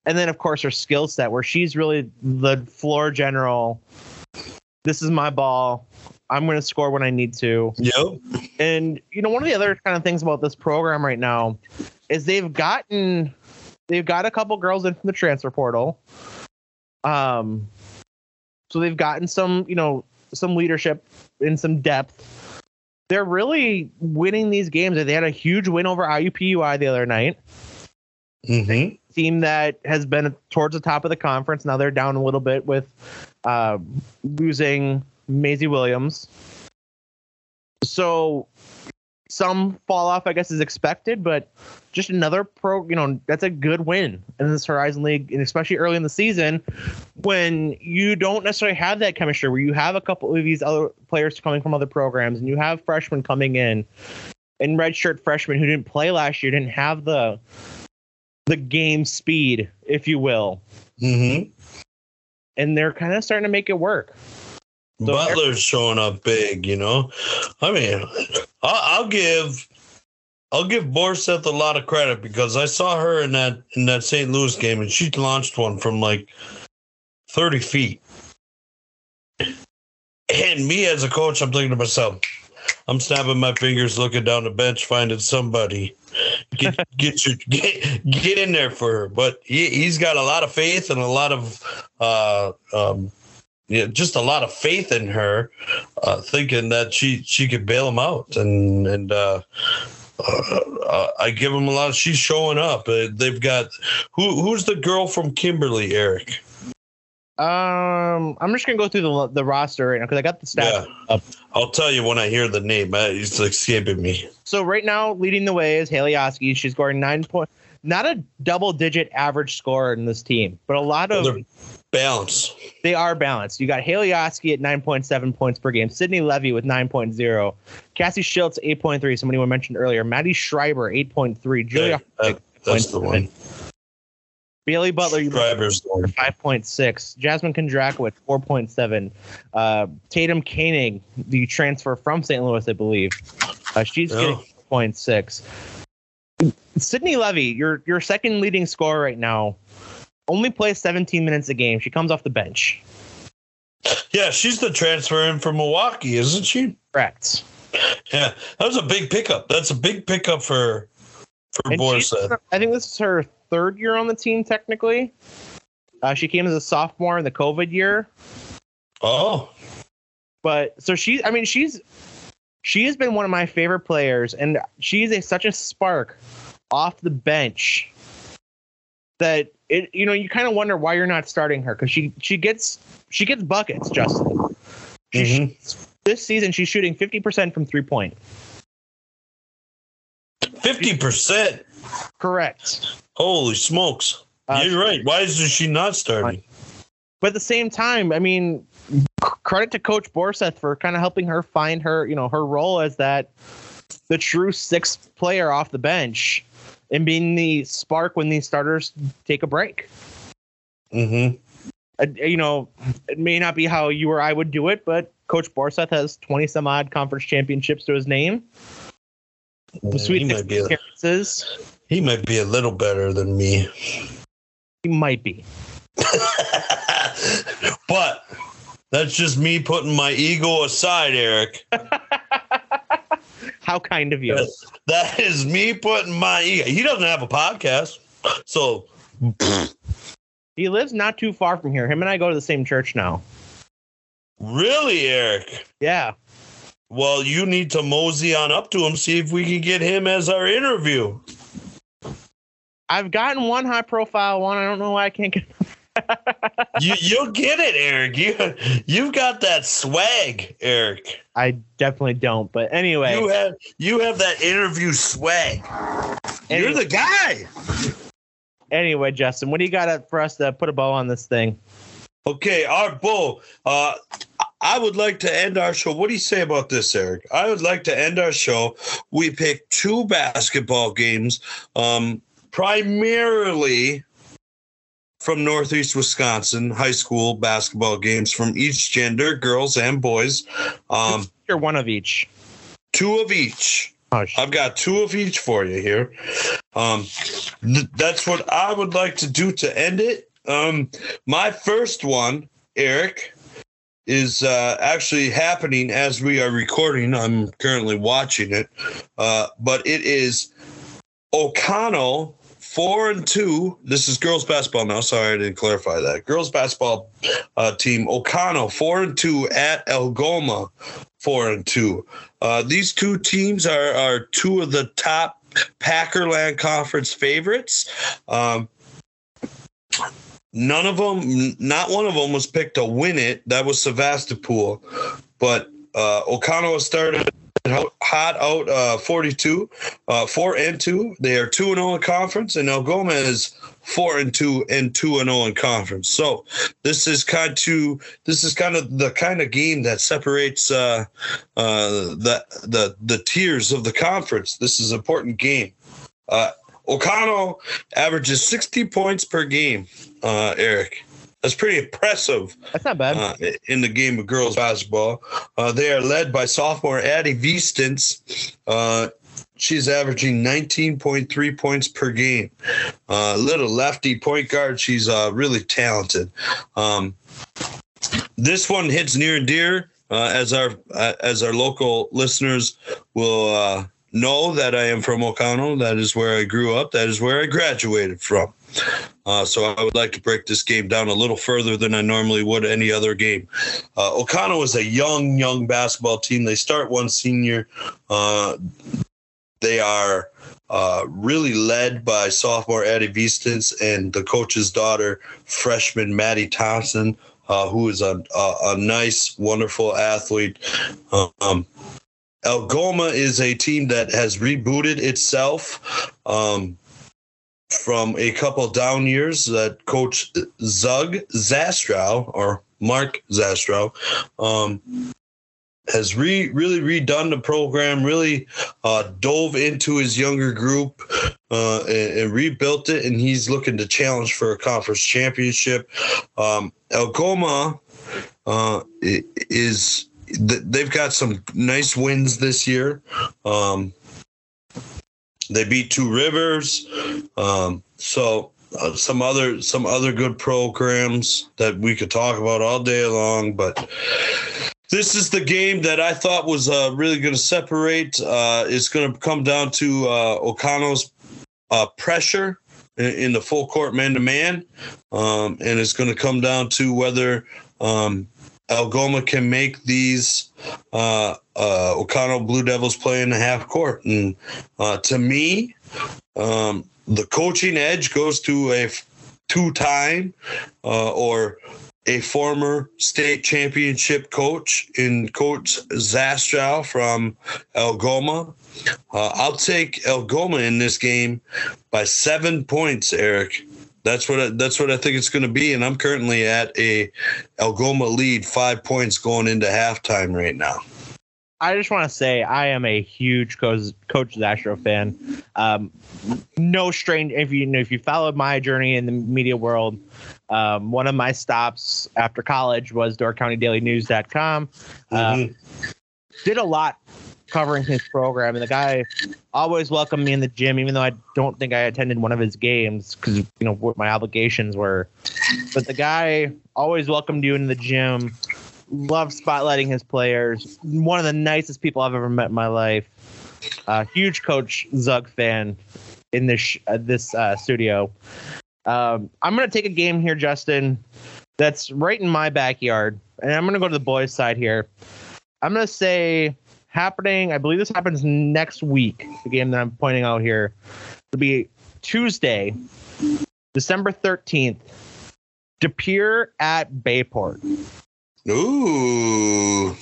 and then of course her skill set, where she's really the floor general. This is my ball. I'm going to score when I need to. Yep. And, you know, one of the other kind of things about this program right now is they've gotten, they've got a couple girls in from the transfer portal. Um, so they've gotten some, you know, some leadership and some depth. They're really winning these games. They had a huge win over I U P U I the other night. Mm-hmm. Team that has been towards the top of the conference. Now they're down a little bit with uh, losing Maisie Williams. So some fall off, I guess, is expected, but just another pro, you know, that's a good win in this Horizon League, and especially early in the season when you don't necessarily have that chemistry, where you have a couple of these other players coming from other programs and you have freshmen coming in, and redshirt freshmen who didn't play last year, didn't have the, the game speed, if you will. Mm-hmm. And they're kind of starting to make it work. So Butler's showing up big, you know. I mean, I'll, I'll give, I'll give Borseth a lot of credit, because I saw her in that in that Saint Louis game, and she launched one from like thirty feet. And me as a coach, I'm thinking to myself, I'm snapping my fingers, looking down the bench, finding somebody. Get get your get, get in there for her. But he, he's got a lot of faith and a lot of uh, um, yeah, just a lot of faith in her, uh, thinking that she she could bail him out. And and uh, uh, I give him a lot. Of, she's showing up. Uh, they've got who who's the girl from Kimberly, Eric? Um, I'm just gonna go through the the roster right now because I got the stats. Yeah. Up. I'll tell you when I hear the name. It's escaping me. So right now, leading the way is Haley Oskey. She's scoring nine point, not a double digit average scorer in this team, but a lot of well, balance. They are balanced. You got Haley Oskey at nine point seven points per game. Sydney Levy with nine point zero. Cassie Schiltz eight point three. Somebody we mentioned earlier. Maddie Schreiber eight point three. Julia. Yeah, that, that's the one. Bailey Butler, you five point six. Jasmine Kondrakovic, four point seven. Uh, Tatum Koenig, the transfer from Saint Louis, I believe. Uh, she's oh. getting four point six. Sydney Levy, your your second leading scorer right now, only plays seventeen minutes a game. She comes off the bench. Yeah, she's the transfer in from Milwaukee, isn't she? Correct. Yeah, that was a big pickup. That's a big pickup for, for Borsa. I think this is her third year on the team, technically. Uh, she came as a sophomore in the COVID year. Oh. But so she, I mean, she's, she has been one of my favorite players, and she's a, such a spark off the bench that it, you know, you kind of wonder why you're not starting her. Cause she, she gets, she gets buckets, Justin. She, mm-hmm. she, this season, she's shooting fifty percent from three point. fifty percent. Correct. Holy smokes. Uh, You're right. Why is she not starting? But at the same time, I mean, credit to Coach Borseth for kind of helping her find her, you know, her role as that the true sixth player off the bench and being the spark when these starters take a break. Mm-hmm. Uh, you know, it may not be how you or I would do it, but Coach Borseth has twenty some odd conference championships to his name. The sweet he might, a, he might be a little better than me. He might be. But that's just me putting my ego aside, Eric. How kind of you. That is me putting my ego. He doesn't have a podcast. So he lives not too far from here. Him and I go to the same church now. Really, Eric? Yeah. Well, you need to mosey on up to him, see if we can get him as our interview. I've gotten one high-profile one. I don't know why I can't get you, You'll get it, Eric. You, you've got that swag, Eric. I definitely don't, but anyway. You have, you have that interview swag. Anyway, you're the guy. Anyway, Justin, what do you got for us to put a bow on this thing? Okay, our bow. Uh, I would like to end our show. What do you say about this, Eric? I would like to end our show. We picked two basketball games, um, primarily from Northeast Wisconsin, high school basketball games from each gender, girls and boys. Um, You're one of each. Two of each. Oh, I've got two of each for you here. Um, th- that's what I would like to do to end it. Um, my first one, Eric, is uh, actually happening as we are recording. I'm currently watching it, uh, but it is O'Connell four and two. This is girls basketball now. Sorry, I didn't clarify that. Girls basketball uh, team O'Connell four and two at Algoma four and two. Uh, these two teams are are two of the top Packerland Conference favorites. Um, None of them, not one of them was picked to win it. That was Sevastopol. But uh, O'Connell started hot out uh, forty-two, uh, four and two. They are two and oh in conference, and Algoma is four and two and two and oh in conference. So this is kind of, this is kind of the kind of game that separates uh, uh, the, the, the tiers of the conference. This is an important game. Uh, O'Connell averages sixty points per game. Uh, Eric, that's pretty impressive. That's not bad. Uh, in the game of girls basketball, uh, they are led by sophomore Addie Viestens. Uh, she's averaging nineteen point three points per game. Uh, little lefty point guard. She's uh, really talented. Um, this one hits near and dear Uh, as our uh, as our local listeners will uh, know, that I am from O'Connell. That is where I grew up. That is where I graduated from. Uh, so I would like to break this game down a little further than I normally would any other game. Uh, O'Connell is a young, young basketball team. They start one senior. Uh, they are uh, really led by sophomore Addie Vistance and the coach's daughter, freshman Maddie Thompson, Uh, who is a, a, a nice, wonderful athlete. Um, Algoma is a team that has rebooted itself um, from a couple down years that Coach Zug Zastrow, or Mark Zastrow, um, has re, really redone the program, really uh, dove into his younger group uh, and, and rebuilt it, and he's looking to challenge for a conference championship. Um, Algoma uh, is – they've got some nice wins this year. Um, they beat Two Rivers. Um, so uh, some other some other good programs that we could talk about all day long, but – this is the game that I thought was uh, really going to separate. Uh, it's going to come down to uh, O'Connell's uh, pressure in, in the full court man-to-man, um, and it's going to come down to whether um, Algoma can make these uh, uh, O'Connell Blue Devils play in the half court. And uh, to me, um, the coaching edge goes to a two-time uh, or a former state championship coach in Coach Zastrow from Algoma. Uh, I'll take Algoma in this game by seven points, Eric. That's what I, that's what I think it's going to be, and I'm currently at a Algoma lead, five points going into halftime right now. I just want to say I am a huge Coach, Coach Zastrow fan. Um, no strange if you, you know, if you followed my journey in the media world. Um, one of my stops after college was door county daily news dot com. Um, mm-hmm. Did a lot covering his program, and the guy always welcomed me in the gym, even though I don't think I attended one of his games because, you know, what my obligations were. But the guy always welcomed you in the gym, loved spotlighting his players, one of the nicest people I've ever met in my life. Uh, huge Coach Zug fan in this, uh, this uh, studio. Um, I'm going to take a game here, Justin, that's right in my backyard. And I'm going to go to the boys' side here. I'm going to say happening, I believe this happens next week, the game that I'm pointing out here. It'll be Tuesday, December thirteenth, DePere at Bayport. Ooh.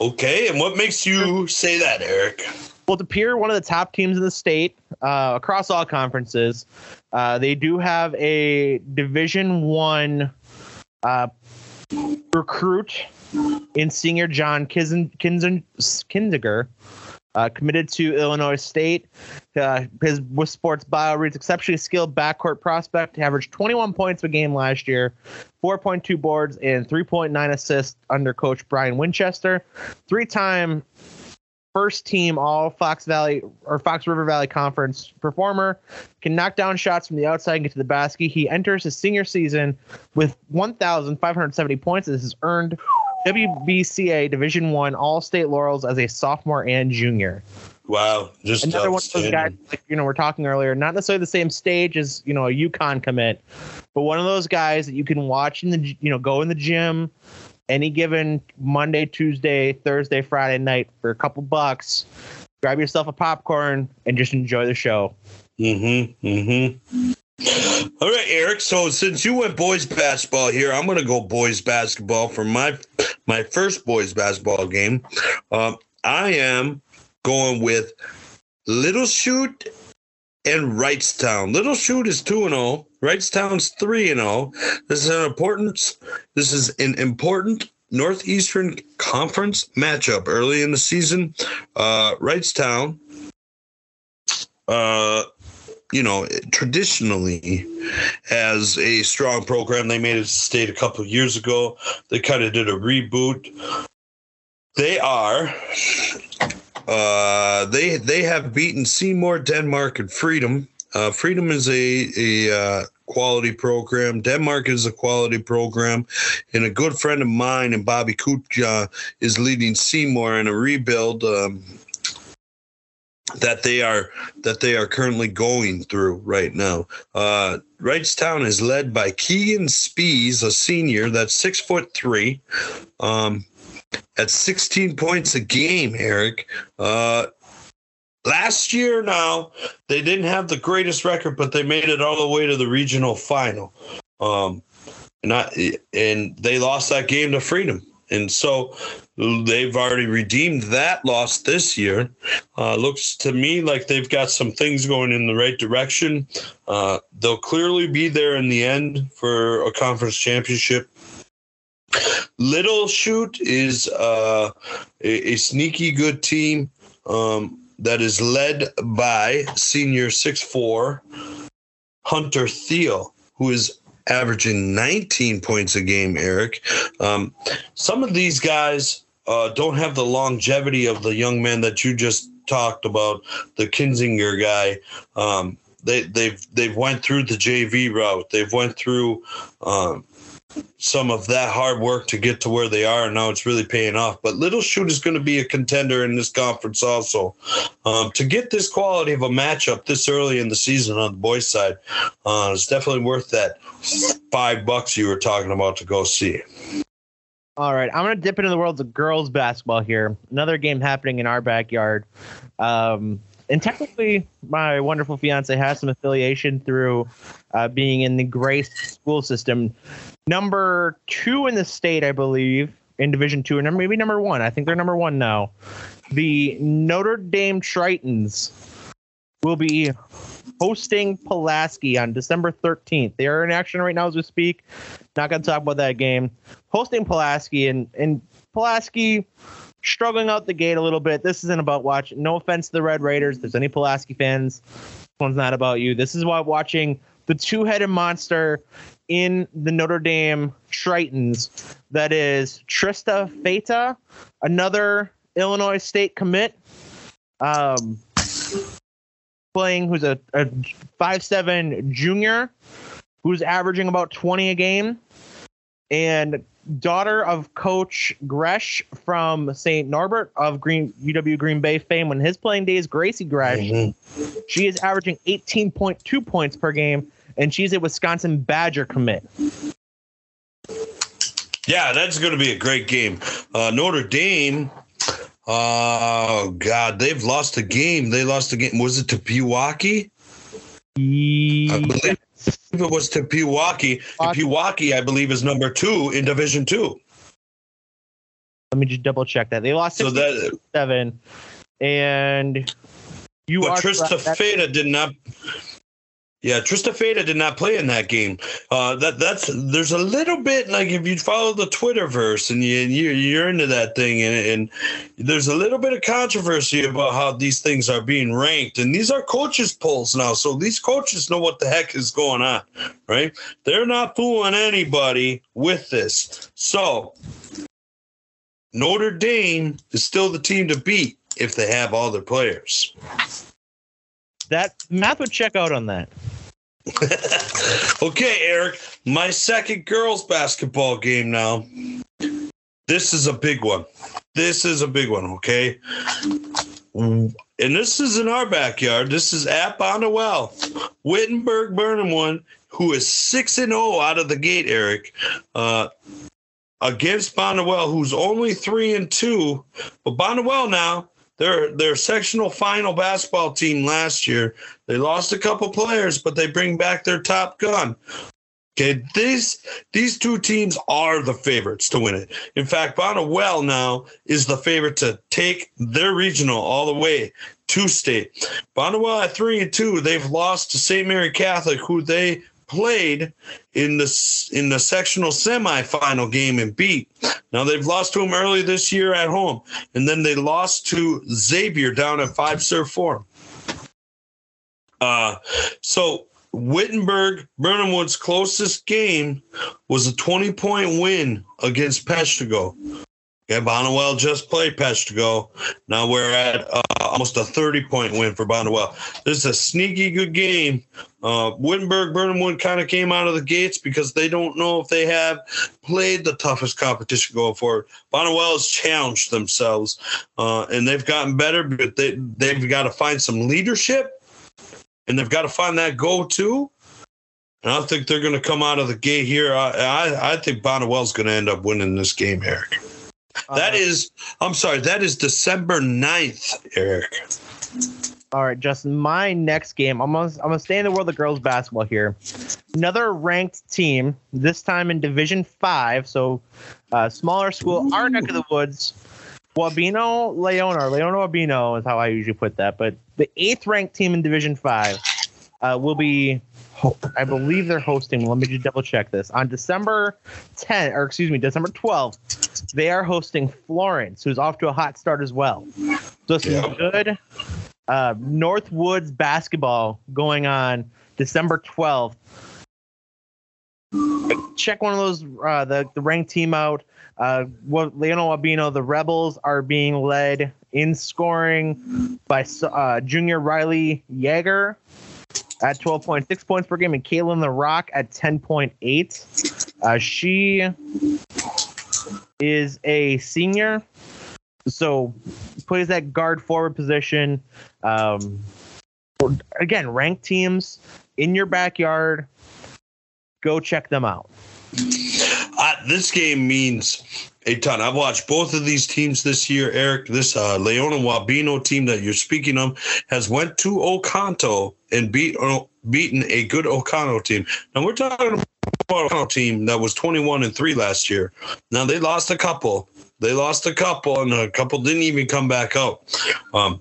Okay, and what makes you say that, Eric? Well, DePere, one of the top teams in the state uh, across all conferences. Uh, they do have a Division I uh, recruit in senior John Kinziger, Kinziger uh, committed to Illinois State. Uh, his sports bio reads exceptionally skilled backcourt prospect, averaged twenty-one points per game last year, four point two boards and three point nine assists under Coach Brian Winchester. Three-time first team all Fox Valley or Fox River Valley Conference performer, can knock down shots from the outside and get to the basket. He enters his senior season with one thousand five hundred seventy points. This has earned W B C A Division One All-State laurels as a sophomore and junior. Wow. Just another one of those guys, like, you know, we're talking earlier, not necessarily the same stage as, you know, a UConn commit, but one of those guys that you can watch in the, you know, go in the gym any given Monday, Tuesday, Thursday, Friday night for a couple bucks, grab yourself a popcorn and just enjoy the show. Mm-hmm. Mm-hmm. All right, Eric. So since you went boys basketball here, I'm going to go boys basketball for my my first boys basketball game. Um, I am going with Little Chute and Wrightstown. Little Chute is two and zero. Wrightstown's three and zero. This is an important. This is an important Northeastern Conference matchup early in the season. Uh, Wrightstown, uh, you know, traditionally has a strong program. They made it to state a couple of years ago. They kind of did a reboot. They are. Uh, they they have beaten Seymour, Denmark, and Freedom. Uh, Freedom is a, a uh, quality program. Denmark is a quality program. And a good friend of mine and Bobby Kucha is leading Seymour in a rebuild um, that they are that they are currently going through right now. Uh, Wrightstown is led by Keegan Spees, a senior that's six foot three, um, at sixteen points a game, Eric. Uh, Last year now, they didn't have the greatest record, but they made it all the way to the regional final. Um, and, I, and they lost that game to Freedom. And so they've already redeemed that loss this year. Uh, looks to me like they've got some things going in the right direction. Uh, they'll clearly be there in the end for a conference championship. Little Shoot is uh, a, a sneaky good team. Um, That is led by senior six foot four Hunter Thiel, who is averaging nineteen points a game, Eric. Um, some of these guys uh, don't have the longevity of the young man that you just talked about, the Kinzinger guy. Um, they, they've they've went through the J V route. They've went through um, some of that hard work to get to where they are, and now it's really paying off. But Little Shoot is going to be a contender in this conference also. Um, to get this quality of a matchup this early in the season on the boys' side, uh, it's definitely worth that five bucks you were talking about to go see. All right, I'm going to dip into the world of girls basketball here. Another game happening in our backyard. Um, and technically, my wonderful fiance has some affiliation through uh, being in the Grace school system. Number two in the state, I believe, in Division Two, or maybe number one. I think they're number one now. The Notre Dame Tritons will be hosting Pulaski on December thirteenth. They are in action right now as we speak. Not going to talk about that game. Hosting Pulaski, and, and Pulaski struggling out the gate a little bit. This isn't about watching. No offense to the Red Raiders. If there's any Pulaski fans, this one's not about you. This is why watching the two-headed monster in the Notre Dame Tritons, that is Trista Feta, another Illinois State commit, um, playing, who's a, a five seven junior, who's averaging about twenty a game, and daughter of Coach Gresh from Saint Norbert of Green U W Green Bay fame when his playing days, Gracie Gresh. Mm-hmm. She is averaging eighteen point two points per game, and she's a Wisconsin Badger commit. Yeah, that's going to be a great game. Uh, Notre Dame, oh, God, they've lost a game. They lost a game. Was it to Pewaukee? I believe it was to Pewaukee. And Pewaukee, I believe, is number two in Division Two. Let me just double-check that. They lost so that, seven. And you but are... But Trista Feta did not... Yeah, Trista Feta did not play in that game. Uh, that that's there's a little bit like if you follow the Twitterverse and you, you you're into that thing, and, and there's a little bit of controversy about how these things are being ranked, and these are coaches' polls now, so these coaches know what the heck is going on, right? They're not fooling anybody with this. So Notre Dame is still the team to beat if they have all their players. That math would check out on that. Okay, Eric, my second girls basketball game now. This is a big one. This is a big one, okay? And this is in our backyard. This is at Bondwell. Wittenberg-Burnham one, who is six and oh out of the gate, Eric, uh, against Bondwell, who's only three and two. But Bondwell now, Their their sectional final basketball team last year, they lost a couple players, but they bring back their top gun. Okay, these these two teams are the favorites to win it. In fact, Bonnewell now is the favorite to take their regional all the way to state. Bonnewell at three and two, they've lost to Saint Mary Catholic, who they played in the in the sectional semifinal game and beat. Now they've lost to them early this year at home, and then they lost to Xavier down at Five Serve Forum. Uh, so Wittenberg, Burnham Wood's closest game was a twenty-point win against Peshtigo. Yeah, Bonnewell just played Peshtigo. Now we're at uh, almost a thirty-point win for Bondwell. This is a sneaky good game. Uh, Wittenberg Burnhamwood kind of came out of the gates because they don't know if they have played the toughest competition going forward. Bonnewell has challenged themselves, uh, and they've gotten better, but they, they've got to find some leadership, and they've got to find that go-to. And I think they're going to come out of the gate here. I I, I think Bonnewell's going to end up winning this game, Eric. That uh, is, I'm sorry, that is December ninth, Eric. All right, Justin, my next game, I'm going to stay in the world of girls basketball here. Another ranked team, this time in Division five, so uh, smaller school, Ooh. Our neck of the woods. Wabeno Leona, or Leona Wabeno is how I usually put that, but the eighth-ranked team in Division five uh, will be... I believe they're hosting. Let me just double check this. On December tenth, or excuse me, December twelfth, they are hosting Florence, who's off to a hot start as well. So some yeah. good uh, Northwoods basketball going on December twelfth. Check one of those uh, the the ranked team out. Uh, what Leonel Wabeno, the Rebels are being led in scoring by uh, junior Riley Yeager at twelve point six points per game, and Caitlin The Rock at ten point eight. Uh, she is a senior, so plays that guard forward position. Um, again, ranked teams in your backyard. Go check them out. Uh, this game means a ton. I've watched both of these teams this year, Eric. This uh, Leona Wabeno team that you're speaking of has went to Oconto and beat uh, beaten a good Oconto team. Now, we're talking about an Oconto team that was twenty-one and three last year. Now, they lost a couple. They lost a couple, and a couple didn't even come back out. Um,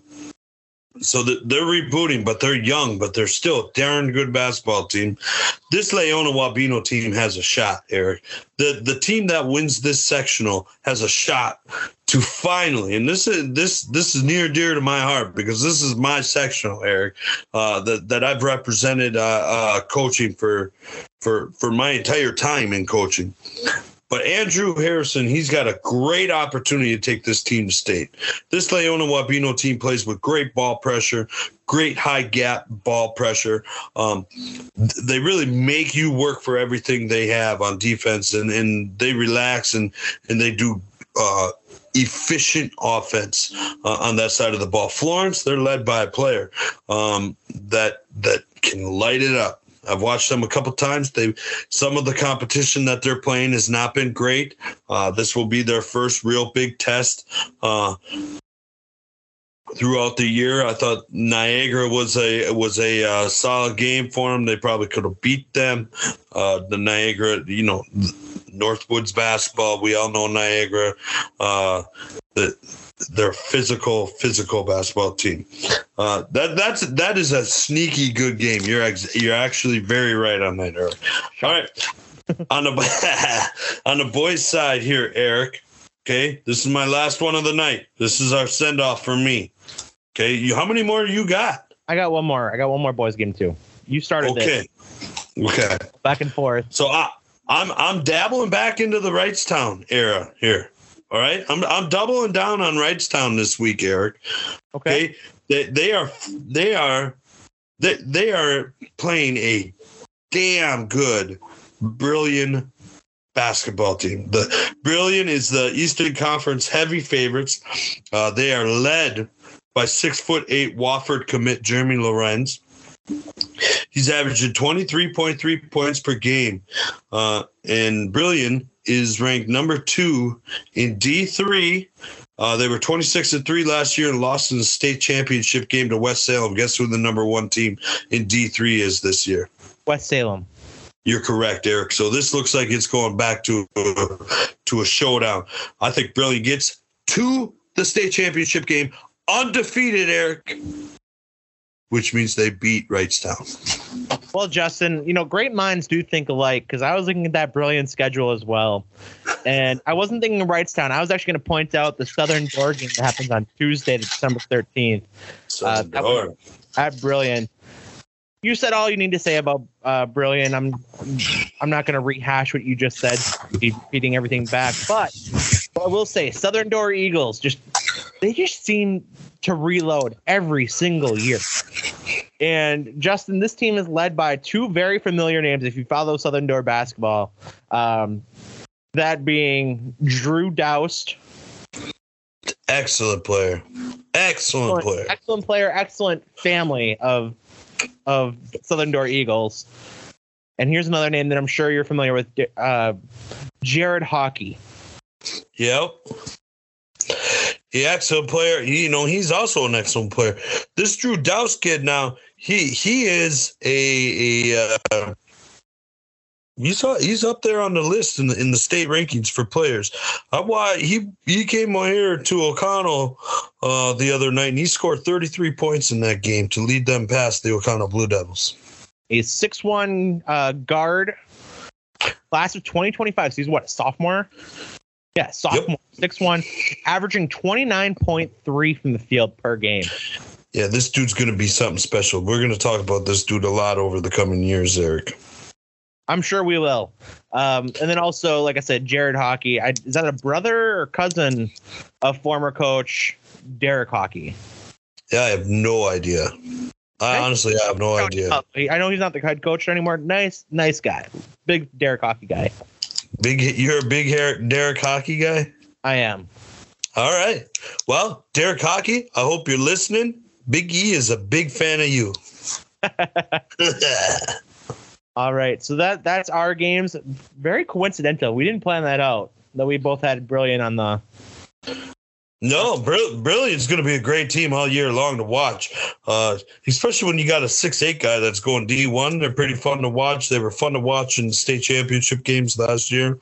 so the, they're rebooting, but they're young, but they're still a darn good basketball team. This Leona Wabeno team has a shot, Eric. The the team that wins this sectional has a shot to finally, and this is this this is near dear to my heart because this is my sectional, Eric, uh, that that I've represented uh, uh, coaching for for for my entire time in coaching. But Andrew Harrison, he's got a great opportunity to take this team to state. This Leona Wabeno team plays with great ball pressure, great high gap ball pressure. Um, they really make you work for everything they have on defense, and, and they relax and, and they do uh, efficient offense uh, on that side of the ball. Florence, they're led by a player um, that that can light it up. I've watched them a couple times. They, some of the competition that they're playing has not been great. Uh, this will be their first real big test uh, throughout the year. I thought Niagara was a was a uh, solid game for them. They probably could have beat them. Uh, the Niagara, you know, Northwoods basketball. We all know Niagara. Uh, the Their physical, physical basketball team. Uh, that that's that is a sneaky good game. You're ex- you're actually very right on that, Eric. All right, on the on the boys' side here, Eric. Okay, this is my last one of the night. This is our send off for me. Okay, you. How many more you got? I got one more. I got one more boys' game too. You started. Okay. This. Okay. Back and forth. So I I'm I'm dabbling back into the Wrightstown era here. All right, I'm I'm doubling down on Wrightstown this week, Eric. Okay, they they are they are they they are playing a damn good, brilliant basketball team. The Brilliant is the Eastern Conference heavy favorites. Uh, they are led by six foot eight Wofford commit Jeremy Lorenz. He's averaging twenty-three point three points per game, uh, and Brilliant is ranked number two in D three. Uh, they were twenty-six and three last year and lost in the state championship game to West Salem. Guess who the number one team in D three is this year? West Salem. You're correct, Eric. So this looks like it's going back to a, to a showdown. I think Brilliant gets to the state championship game undefeated, Eric, which means they beat Wrightstown. Well, Justin, you know, great minds do think alike, because I was looking at that Brilliant schedule as well. And I wasn't thinking of Wrightstown. I was actually going to point out the Southern Door game that happens on Tuesday, December thirteenth. Uh, that was at Brilliant. You said all you need to say about uh, Brilliant. I'm I'm not going to rehash what you just said, repeating everything back. But, but I will say, Southern Door Eagles, just they just seem to reload every single year. And Justin, this team is led by two very familiar names if you follow Southern Door basketball, um, that being Drew Doust. Excellent player. Excellent, excellent player. Excellent player. Excellent family of of Southern Door Eagles. And here's another name that I'm sure you're familiar with, uh, Jared Hockey. Yep. Yeah, excellent player. You know, he's also an excellent player. This Drew Douse kid now, he he is a, a uh, you saw he's up there on the list in the, in the state rankings for players. I why he he came on here to O'Connell uh, the other night and he scored thirty-three points in that game to lead them past the O'Connell Blue Devils. He's six one uh, guard, class of twenty twenty-five. So he's what, a sophomore? Yeah, sophomore, yep. six one, averaging twenty-nine point three from the field per game. Yeah, this dude's going to be something special. We're going to talk about this dude a lot over the coming years, Eric. I'm sure we will. Um, and then also, like I said, Jared Hockey. I, is that a brother or cousin of former coach Derek Hockey? Yeah, I have no idea. I honestly I have no idea. I know he's not the head coach anymore. Nice, nice guy. Big Derek Hockey guy. Big, you're a big hair Derek Hockey guy? I am. All right. Well, Derek Hockey, I hope you're listening. Big E is a big fan of you. All right. So that that's our games. Very coincidental. We didn't plan that out, that we both had Brilliant on the... No, Brilliant's going to be a great team all year long to watch, uh, especially when you got a six eight guy that's going D one. They're pretty fun to watch. They were fun to watch in state championship games last year.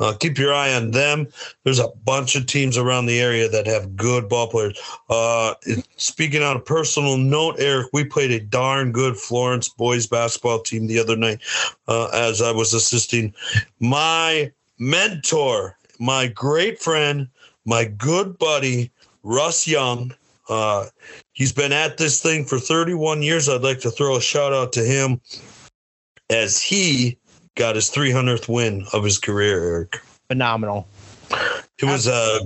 Uh, keep your eye on them. There's a bunch of teams around the area that have good ball players. Uh, speaking on a personal note, Eric, we played a darn good Florence boys basketball team the other night uh, as I was assisting my mentor, my great friend, my good buddy, Russ Young. Uh, he's been at this thing for thirty-one years. I'd like to throw a shout out to him as he got his three hundredth win of his career, Eric. Phenomenal. It was a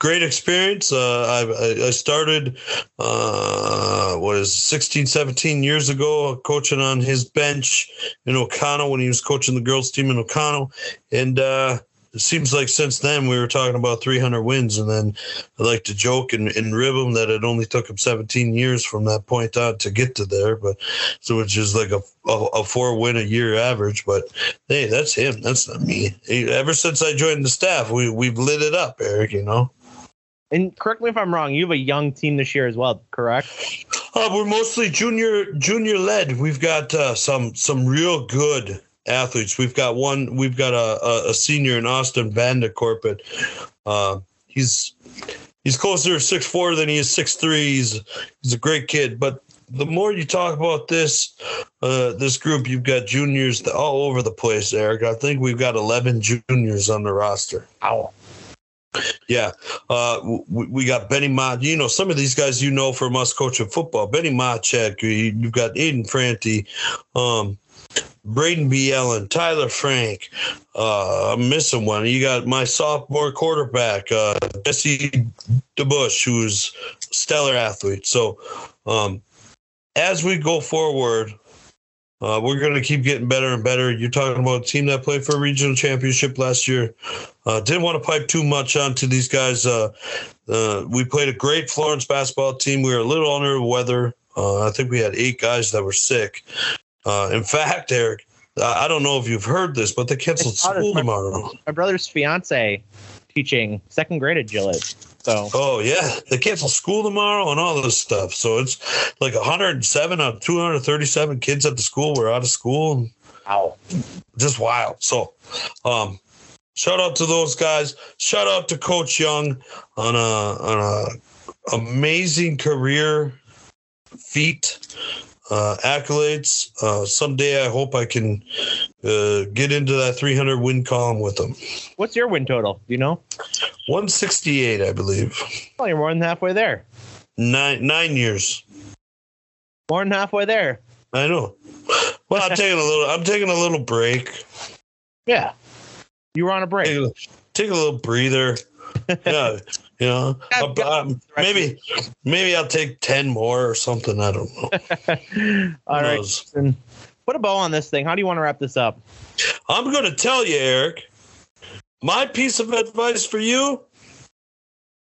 great experience. Uh, I, I started, uh, what is it, sixteen, seventeen years ago, coaching on his bench in O'Connell when he was coaching the girls team in O'Connell. And, uh, it seems like since then we were talking about three hundred wins, and then I like to joke and, and rib him that it only took him seventeen years from that point on to get to there. But so it's just like a, a, a four win a year average. But hey, that's him. That's not me. Hey, ever since I joined the staff, we we've lit it up, Eric. You know. And correct me if I'm wrong. You have a young team this year as well, correct? Uh, we're mostly junior junior led. We've got uh, some some real good athletes. We've got one. We've got a, a senior in Austin Vandercorp, but uh, he's he's closer to six four than he is six three. He's he's a great kid. But the more you talk about this uh, this group, you've got juniors all over the place, Eric. I think we've got eleven juniors on the roster. Ow. Yeah, uh, we, we got Benny Mott. You know, some of these guys you know from us coaching football. Benny Machek. You've got Aiden Franti. Um, Braden B. Ellen, Tyler Frank. Uh, I'm missing one. You got my sophomore quarterback, uh, Jesse DeBush, who's a stellar athlete. So um, as we go forward, uh, we're going to keep getting better and better. You're talking about a team that played for a regional championship last year. Uh, didn't want to pipe too much onto these guys. Uh, uh, we played a great Florence basketball team. We were a little under the weather. Uh, I think we had eight guys that were sick. Uh, in fact, Eric, I don't know if you've heard this, but they canceled school tomorrow. My brother's fiance teaching second grade at Gillett. So. Oh, yeah. They canceled school tomorrow and all this stuff. So it's like one hundred seven out of two hundred thirty-seven kids at the school were out of school. Wow. Just wild. So um, shout out to those guys. Shout out to Coach Young on a, on a amazing career feat. Uh, accolades. Uh, someday I hope I can uh, get into that three hundred win column with them. What's your win total? Do you know? one sixty-eight, I believe. Oh, you're more than halfway there. Nine nine years. More than halfway there. I know. Well, I'm taking a little. I'm taking a little break. Yeah, you were on a break. Take a, take a little breather. Yeah, you know, um, maybe maybe I'll take ten more or something. I don't know. All right, Justin, put a bow on this thing. How do you want to wrap this up? I'm going to tell you, Eric, my piece of advice for you,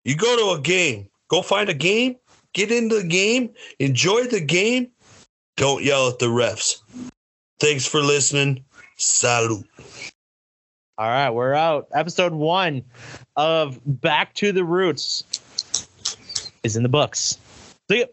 you go to a game, go find a game, get into the game, enjoy the game. Don't yell at the refs. Thanks for listening. Salud. All right, we're out. Episode one of Back to the Roots is in the books. See ya.